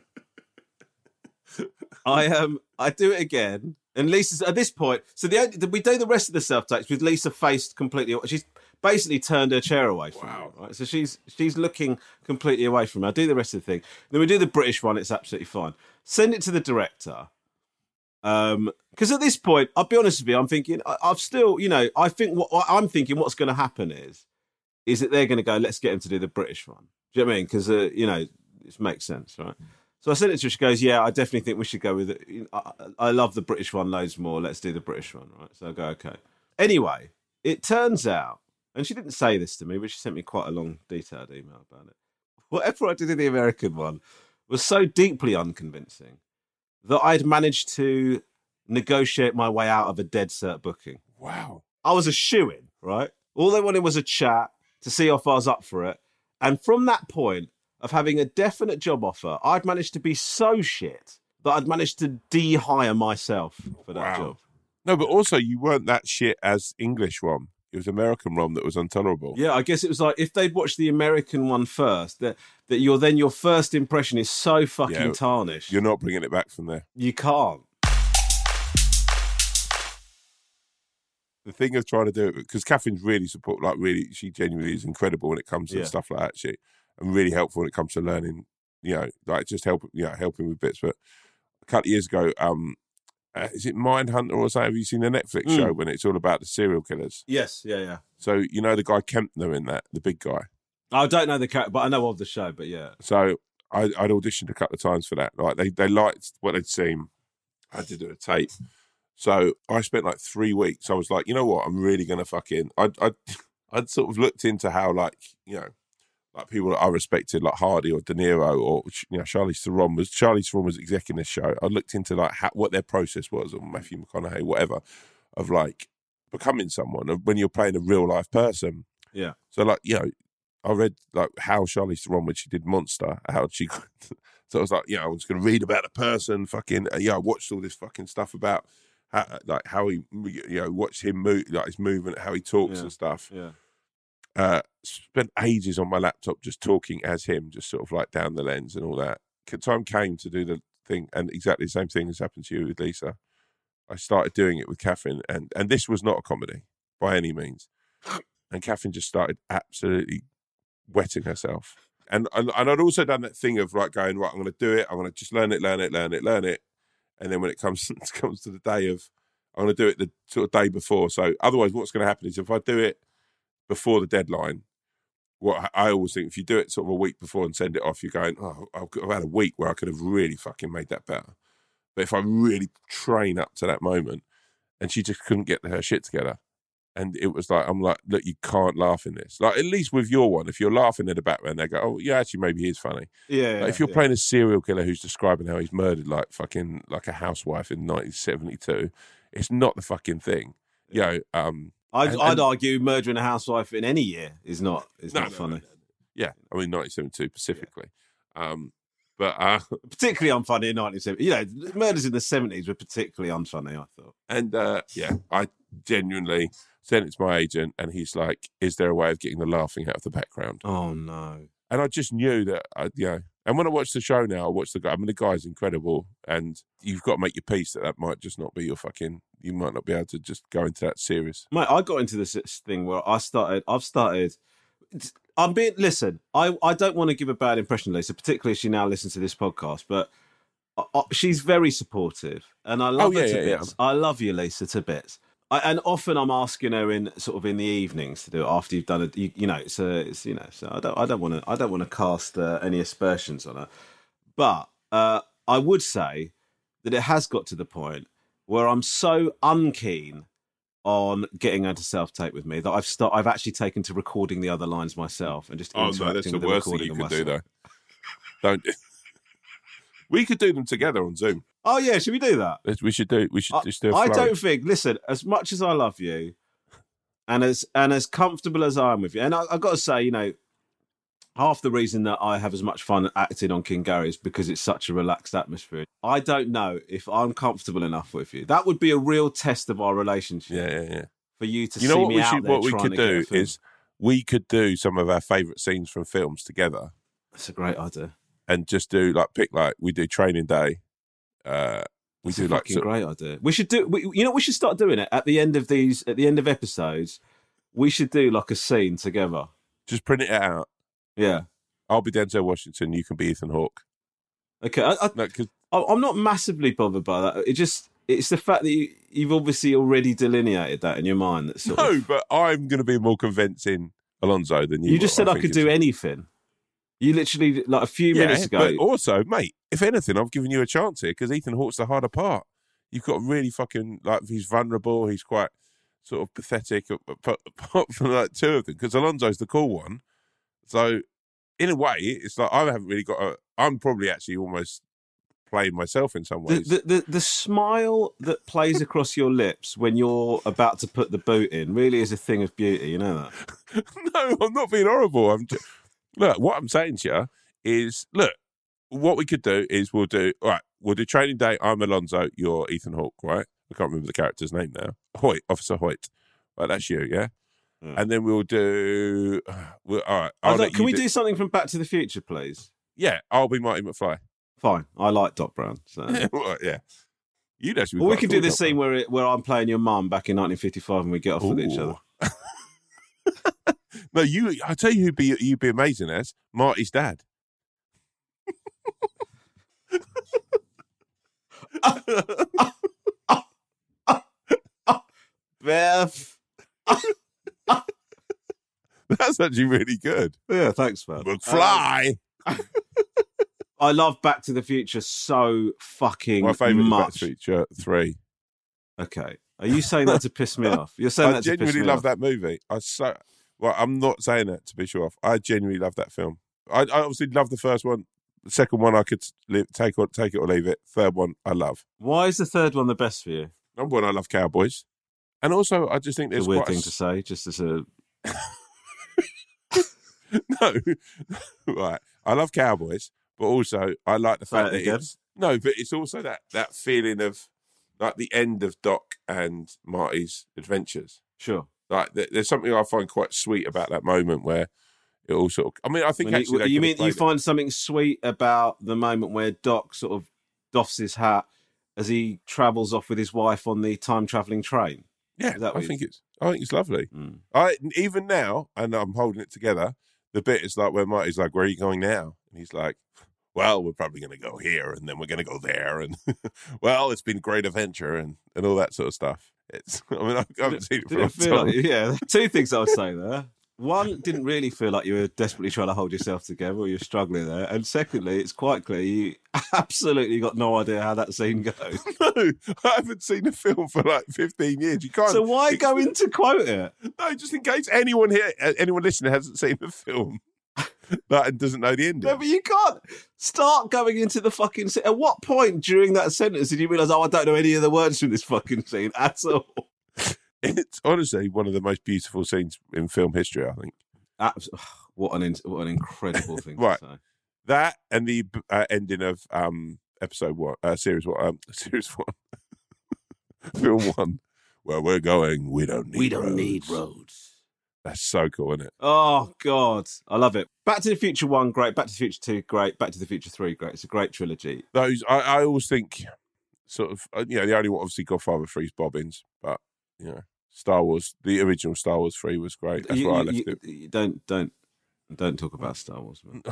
I do it again, and Lisa's at this point. So we do the rest of the self-tapes with Lisa faced completely. She's basically turned her chair away from me, right? So she's looking completely away from me. I do the rest of the thing. Then we do the British one. It's absolutely fine. Send it to the director. Because at this point, I'll be honest with you, I'm thinking I've still, you know, I think what's going to happen is that they're going to go, let's get him to do the British one. Do you know what I mean? Because, you know, it makes sense, right? So I said it to her, she goes, yeah, I definitely think we should go with it. I love the British one loads more. Let's do the British one, right? So I go, okay. Anyway, it turns out, and she didn't say this to me, but she sent me quite a long, detailed email about it. Whatever I did in the American one was so deeply unconvincing that I'd managed to negotiate my way out of a dead cert booking. Wow. I was a shoo-in, right? All they wanted was a chat, to see if I was up for it. And from that point of having a definite job offer, I'd managed to be so shit that I'd managed to de-hire myself for that job. No, but also you weren't that shit as English rom. It was American rom that was intolerable. Yeah, I guess it was like, if they'd watched the American one first, that your first impression is so fucking tarnished. You're not bringing it back from there. You can't. The thing of trying to do it, because Catherine's really supportive, like really, she genuinely is incredible when it comes to stuff like that shit, and really helpful when it comes to learning, you know, like just helping with bits. But a couple of years ago, is it Mindhunter or something? Have you seen the Netflix show when it's all about the serial killers? Yes, yeah. So you know the guy Kempner in that, the big guy? I don't know the character, but I know of the show, but yeah. So I'd auditioned a couple of times for that. Like they liked what they'd seen. I had to do a tape. So I spent like 3 weeks. I was like, you know what? I'm really going to fucking... I'd sort of looked into how like, you know, like people that I respected, like Hardy or De Niro or, you know, Charlize Theron was exec in this show. I looked into like what their process was, or Matthew McConaughey, whatever, of like becoming someone when you're playing a real life person. Yeah. So like, you know, I read like how Charlize Theron, when she did Monster, how she so I was like, I was going to read about the person, I watched all this fucking stuff about how he, watched him move, like his movement, how he talks and stuff. Yeah. Spent ages on my laptop just talking as him, just sort of like down the lens and all that. Time came to do the thing, and exactly the same thing has happened to you with Lisa. I started doing it with Catherine, and this was not a comedy by any means. And Catherine just started absolutely wetting herself. And I'd also done that thing of like going, right, I'm going to do it. I'm going to just learn it. And then when it comes to the day of, I'm going to do it the sort of day before. So otherwise what's going to happen is if I do it before the deadline, what I always think, if you do it sort of a week before and send it off, you're going, oh, I've had a week where I could have really fucking made that better. But if I really train up to that moment, and she just couldn't get her shit together. And it was like, I'm like, look, you can't laugh in this. Like, at least with your one, if you're laughing at the background, they go, oh, yeah, actually, maybe he is funny. Yeah. Like, if you're playing a serial killer who's describing how he's murdered like a housewife in 1972, it's not the fucking thing. Yeah. I'd argue murdering a housewife in any year is not funny. No. Yeah. I mean, 1972 specifically. Yeah. But particularly unfunny in 1970. Murders in the 70s were particularly unfunny, I thought. And I genuinely sent it to my agent, and he's like, "Is there a way of getting the laughing out of the background?" Oh no! And I just knew that, And when I watch the show now, I watch the guy. I mean, the guy's incredible, and you've got to make your peace that might just not be your fucking. You might not be able to just go into that serious. Mate, I got into this thing where I've started. I don't want to give a bad impression, Lisa, particularly if she now listens to this podcast, but she's very supportive, and I love her to bits. Yeah. I love you, Lisa, to bits. And often I'm asking her in sort of in the evenings to do it after you've done it. So I don't want to cast any aspersions on her, but I would say that it has got to the point where I'm so unkeen on getting her to self-tape with me that I've actually taken to recording the other lines myself and just interrupting them. Oh no, that's the worst thing you can do though. Don't. We could do them together on Zoom. Oh yeah, should we do that? We should do. I don't think. Listen, as much as I love you, and as comfortable as I am with you, and I've got to say, half the reason that I have as much fun acting on King Gary is because it's such a relaxed atmosphere. I don't know if I'm comfortable enough with you. That would be a real test of our relationship. Yeah. For you to see me out there trying to get a film. You know what we could do is we could do some of our favourite scenes from films together. That's a great idea. And just do we do Training Day. We do like sort of... great idea. We should do. We should start doing it at the end of these. At the end of episodes, we should do like a scene together. Just print it out. Yeah, I'll be Denzel Washington. You can be Ethan Hawke. Okay, I'm not massively bothered by that. It's the fact that you've obviously already delineated that in your mind. But I'm going to be more convincing Alonso than you. You just said I could do anything. You literally, like a few minutes ago. But also, mate, if anything, I've given you a chance here because Ethan Hawke's the harder part. You've got really fucking, he's vulnerable. He's quite sort of pathetic, apart from two of them, because Alonso's the cool one. So, in a way, it's like I haven't really got I'm probably actually almost playing myself in some ways. The smile that plays across your lips when you're about to put the boot in really is a thing of beauty, you know that? No, I'm not being horrible. Look, what I'm saying to you is, what we could do is we'll do Training Day, I'm Alonso, you're Ethan Hawke, right? I can't remember the character's name now. Hoyt, Officer Hoyt. Right, that's you, yeah? Mm. And then we'll do... all right. Can we do something from Back to the Future, please? Yeah, I'll be Marty McFly. Fine, I like Doc Brown, so... Yeah. You'd actually be we could do this scene where I'm playing your mum back in 1955 and we get off with each other. No, I tell you, you'd be amazing as Marty's dad. Beth, that's actually really good. Yeah, thanks, man. McFly. I love Back to the Future so fucking much. My favorite is Back to the Future 3. Okay, are you saying that to piss me off? You're saying that to piss me off. I genuinely love that movie. Well, I'm not saying that to piss you off. I genuinely love that film. I obviously love the first one. The second one, I could take it or leave it. Third one, I love. Why is the third one the best for you? Number one, I love cowboys. And also, I just think it's a weird thing to say, just as a... No. Right. I love cowboys, but also I like the fact that it's... No, but it's also that feeling of like the end of Doc and Marty's adventures. Sure. Like there's something I find quite sweet about that moment where it all sort of... I mean, I think when actually... You mean you find something sweet about the moment where Doc sort of doffs his hat as he travels off with his wife on the time-travelling train? Yeah, I think it's lovely. Mm. Even now, and I'm holding it together, the bit is like where Marty's like, where are you going now? And he's like, well, we're probably going to go here, and then we're going to go there, and well, it's been a great adventure, and all that sort of stuff. I haven't seen it for a long time. Yeah, two things I would say there. One, didn't really feel like you were desperately trying to hold yourself together or you're struggling there. And secondly, it's quite clear you absolutely got no idea how that scene goes. No, I haven't seen the film for like 15 years. You can't. So why go into quote it? No, just in case anyone listening hasn't seen the film and doesn't know the ending. No, but you can't start going into the fucking scene. At what point during that sentence did you realise, oh, I don't know any of the words from this fucking scene at all? It's honestly one of the most beautiful scenes in film history, I think. What an incredible thing right. to say. That and the ending of series one, film one, where we're going, we don't need roads. That's so cool, isn't it? Oh God, I love it. Back to the Future 1, great. Back to the Future 2, great. Back to the Future 3, great. It's a great trilogy. Those I always think, sort of, you know, the only one obviously Godfather 3's bobbins, but. You know, Star Wars, the original Star Wars 3 was great. That's why I left it. Don't talk about Star Wars, man.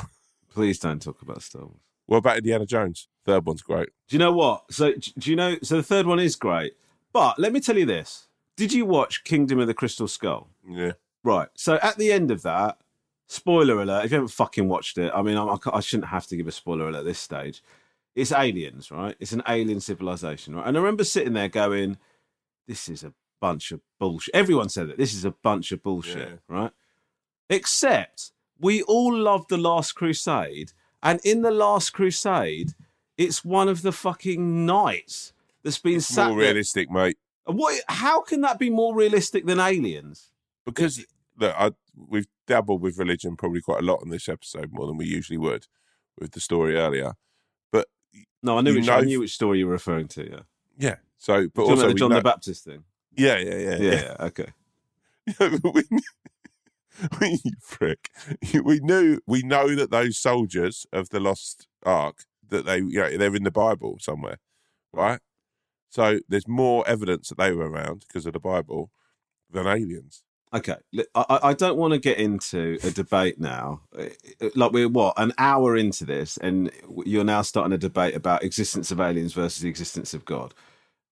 Please don't talk about Star Wars. What about Indiana Jones? Third one's great. Do you know what? So the third one is great. But let me tell you this. Did you watch Kingdom of the Crystal Skull? Yeah. Right. So at the end of that, spoiler alert, if you haven't fucking watched it, I mean, I shouldn't have to give a spoiler alert at this stage. It's aliens, right? It's an alien civilization, right? And I remember sitting there going, this is a bunch of bullshit. Everyone said that this is a bunch of bullshit, right? Except we all love The Last Crusade, and in The Last Crusade, it's one of the fucking knights that's been sat. More realistic, mate. What? How can that be more realistic than aliens? Because we've dabbled with religion probably quite a lot on this episode, more than we usually would with the story earlier. But no, I knew which story you were referring to. Yeah. Yeah. So, but also the John the Baptist thing. Yeah. Okay. We you prick. We know that those soldiers of the Lost Ark that they're in the Bible somewhere, right? So there's more evidence that they were around because of the Bible than aliens. Okay, I don't want to get into a debate now. Like we're an hour into this, and you're now starting a debate about existence of aliens versus the existence of God.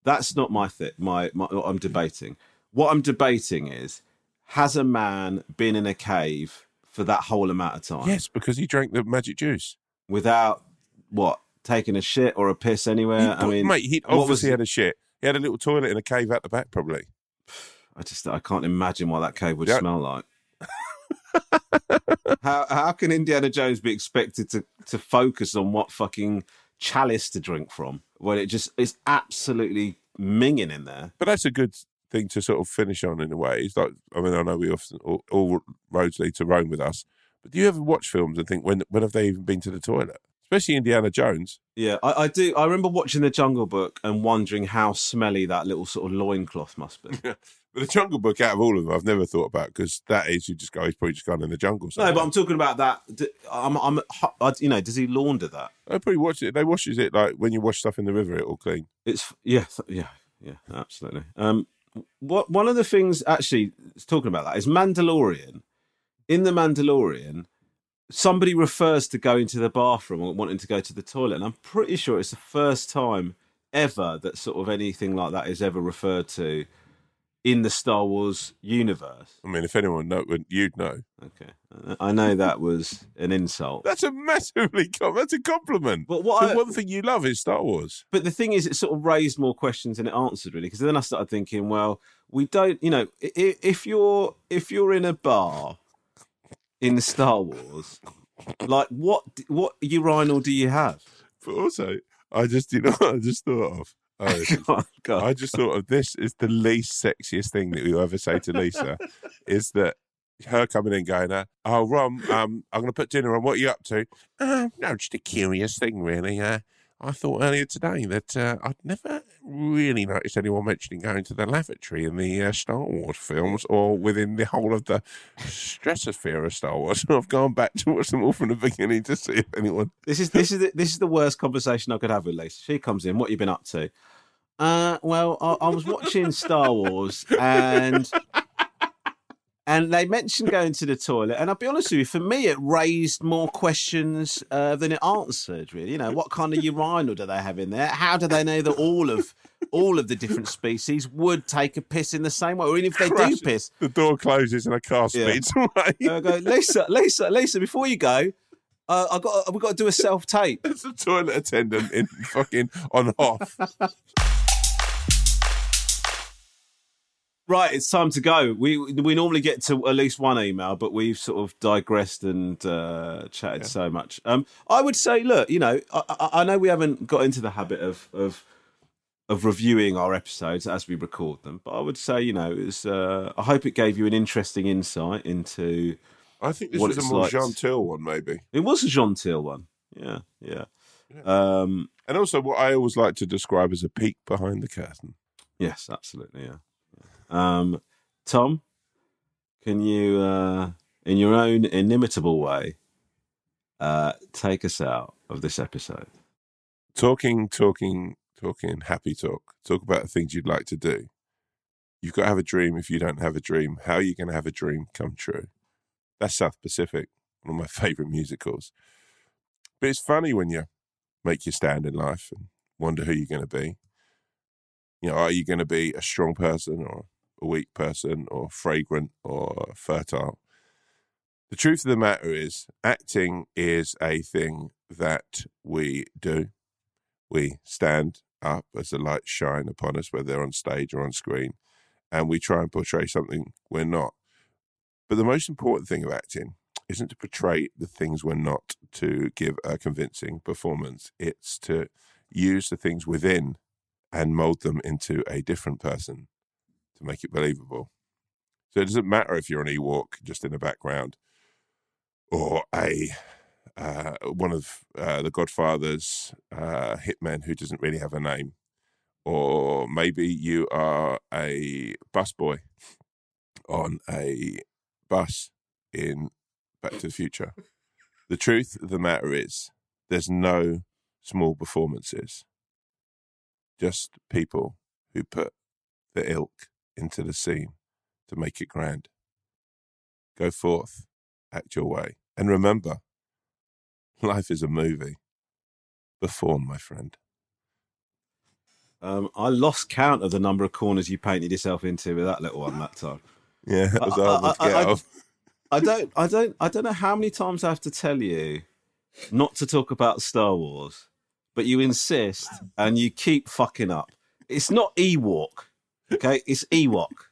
That's not my thing. What I'm debating. What I'm debating is, has a man been in a cave for that whole amount of time? Yes, because he drank the magic juice. Without, taking a shit or a piss anywhere? Mate, he obviously had a shit. He had a little toilet in a cave out the back, probably. I can't imagine what that cave would smell like. How can Indiana Jones be expected to focus on what fucking chalice to drink from? Well, it's absolutely minging in there. But that's a good thing to sort of finish on in a way. It's like, I mean, I know we often all roads lead to Rome with us, but do you ever watch films and think, when have they even been to the toilet? Especially Indiana Jones. Yeah, I do. I remember watching The Jungle Book and wondering how smelly that little sort of loincloth must be. But The Jungle Book, out of all of them, I've never thought about, because that is, you just go, he's probably just gone in the jungle somewhere. No, but I'm talking about that. Does he launder that? I probably watch it. They washes it like when you wash stuff in the river, it all clean. It's yeah, absolutely. What one of the things actually talking about that is Mandalorian. In the Mandalorian, somebody refers to going to the bathroom or wanting to go to the toilet, and I'm pretty sure it's the first time ever that sort of anything like that is ever referred to in the Star Wars universe. I mean, if anyone knows, you'd know. Okay. I know that was an insult. That's a massively... That's a compliment. But one thing you love is Star Wars. But the thing is, it sort of raised more questions than it answered, really, because then I started thinking, well, we don't... You know, if you're in a bar... in Star Wars, like what urinal do you have? But also, I just thought of this is the least sexiest thing that we will ever say to Lisa is that her coming in going, oh, Rom, I'm going to put dinner on. What are you up to? No, just a curious thing, really. I thought earlier today that I'd never really noticed anyone mentioning going to the lavatory in the Star Wars films or within the whole of the stratosphere of Star Wars. I've gone back to watch them all from the beginning to see if anyone... This is the worst conversation I could have with Lisa. She comes in, what have you been up to? Well, I was watching Star Wars and they mentioned going to the toilet. And I'll be honest with you, for me, it raised more questions than it answered, really. You know, what kind of urinal do they have in there? How do they know that all of the different species would take a piss in the same way? Or even if they do piss. The door closes and a car speeds away. I go, Lisa, before you go, we've got to do a self-tape. It's a toilet attendant in fucking on off. Right, it's time to go. We normally get to at least one email, but we've sort of digressed and chatted so much. I would say, look, you know, I know we haven't got into the habit of reviewing our episodes as we record them, but I would say, you know, I hope it gave you an interesting insight into. I think this was a more genteel one, maybe. It was a genteel one. Yeah. And also, what I always like to describe as a peek behind the curtain. Yes, absolutely. Yeah. Tom, can you, in your own inimitable way, take us out of this episode? Talking, happy talk. Talk about the things you'd like to do. You've got to have a dream. If you don't have a dream, how are you going to have a dream come true? That's South Pacific, one of my favourite musicals. But it's funny when you make your stand in life and wonder who you're going to be. You know, are you going to be a strong person or a weak person or fragrant or fertile? The truth of the matter is, acting is a thing that we do. We stand up as the lights shine upon us, whether on stage or on screen, and we try and portray something we're not. But the most important thing of acting isn't to portray the things we're not, to give a convincing performance. It's to use the things within and mold them into a different person to make it believable. So it doesn't matter if you're an Ewok just in the background or a one of the Godfather's hitmen who doesn't really have a name, or maybe you are a busboy on a bus in Back to the Future. The truth of the matter is there's no small performances. Just people who put the ilk into the scene to make it grand. Go forth, act your way. And remember, life is a movie. Perform, my friend. I lost count of the number of corners you painted yourself into with that little one that time. Yeah, that was hard to get off. I don't know how many times I have to tell you not to talk about Star Wars. But you insist and you keep fucking up. It's not Ewok, okay? It's Ewok.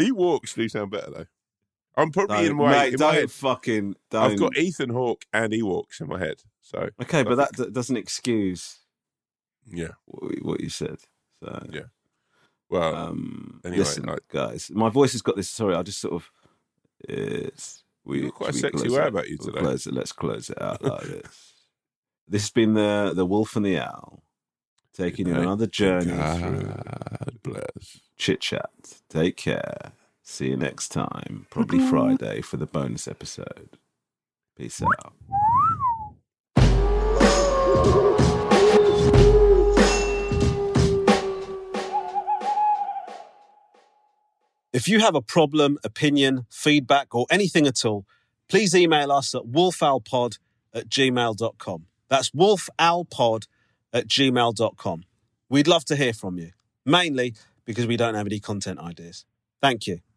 Ewoks do sound better, though. I'm probably Don't. I've got Ethan Hawke and Ewoks in my head. So okay, but that doesn't excuse what you said. So yeah. Well, anyway, listen, guys, my voice has got this. Sorry, I just sort of... You're quite a sexy way about you today. Let's close it out like this. This has been the Wolf and the Owl, taking you on another journey through chit-chat. Take care. See you next time, probably Friday, for the bonus episode. Peace out. If you have a problem, opinion, feedback, or anything at all, please email us at wolfowlpod@gmail.com. That's wolfowlpod@gmail.com. We'd love to hear from you, mainly because we don't have any content ideas. Thank you.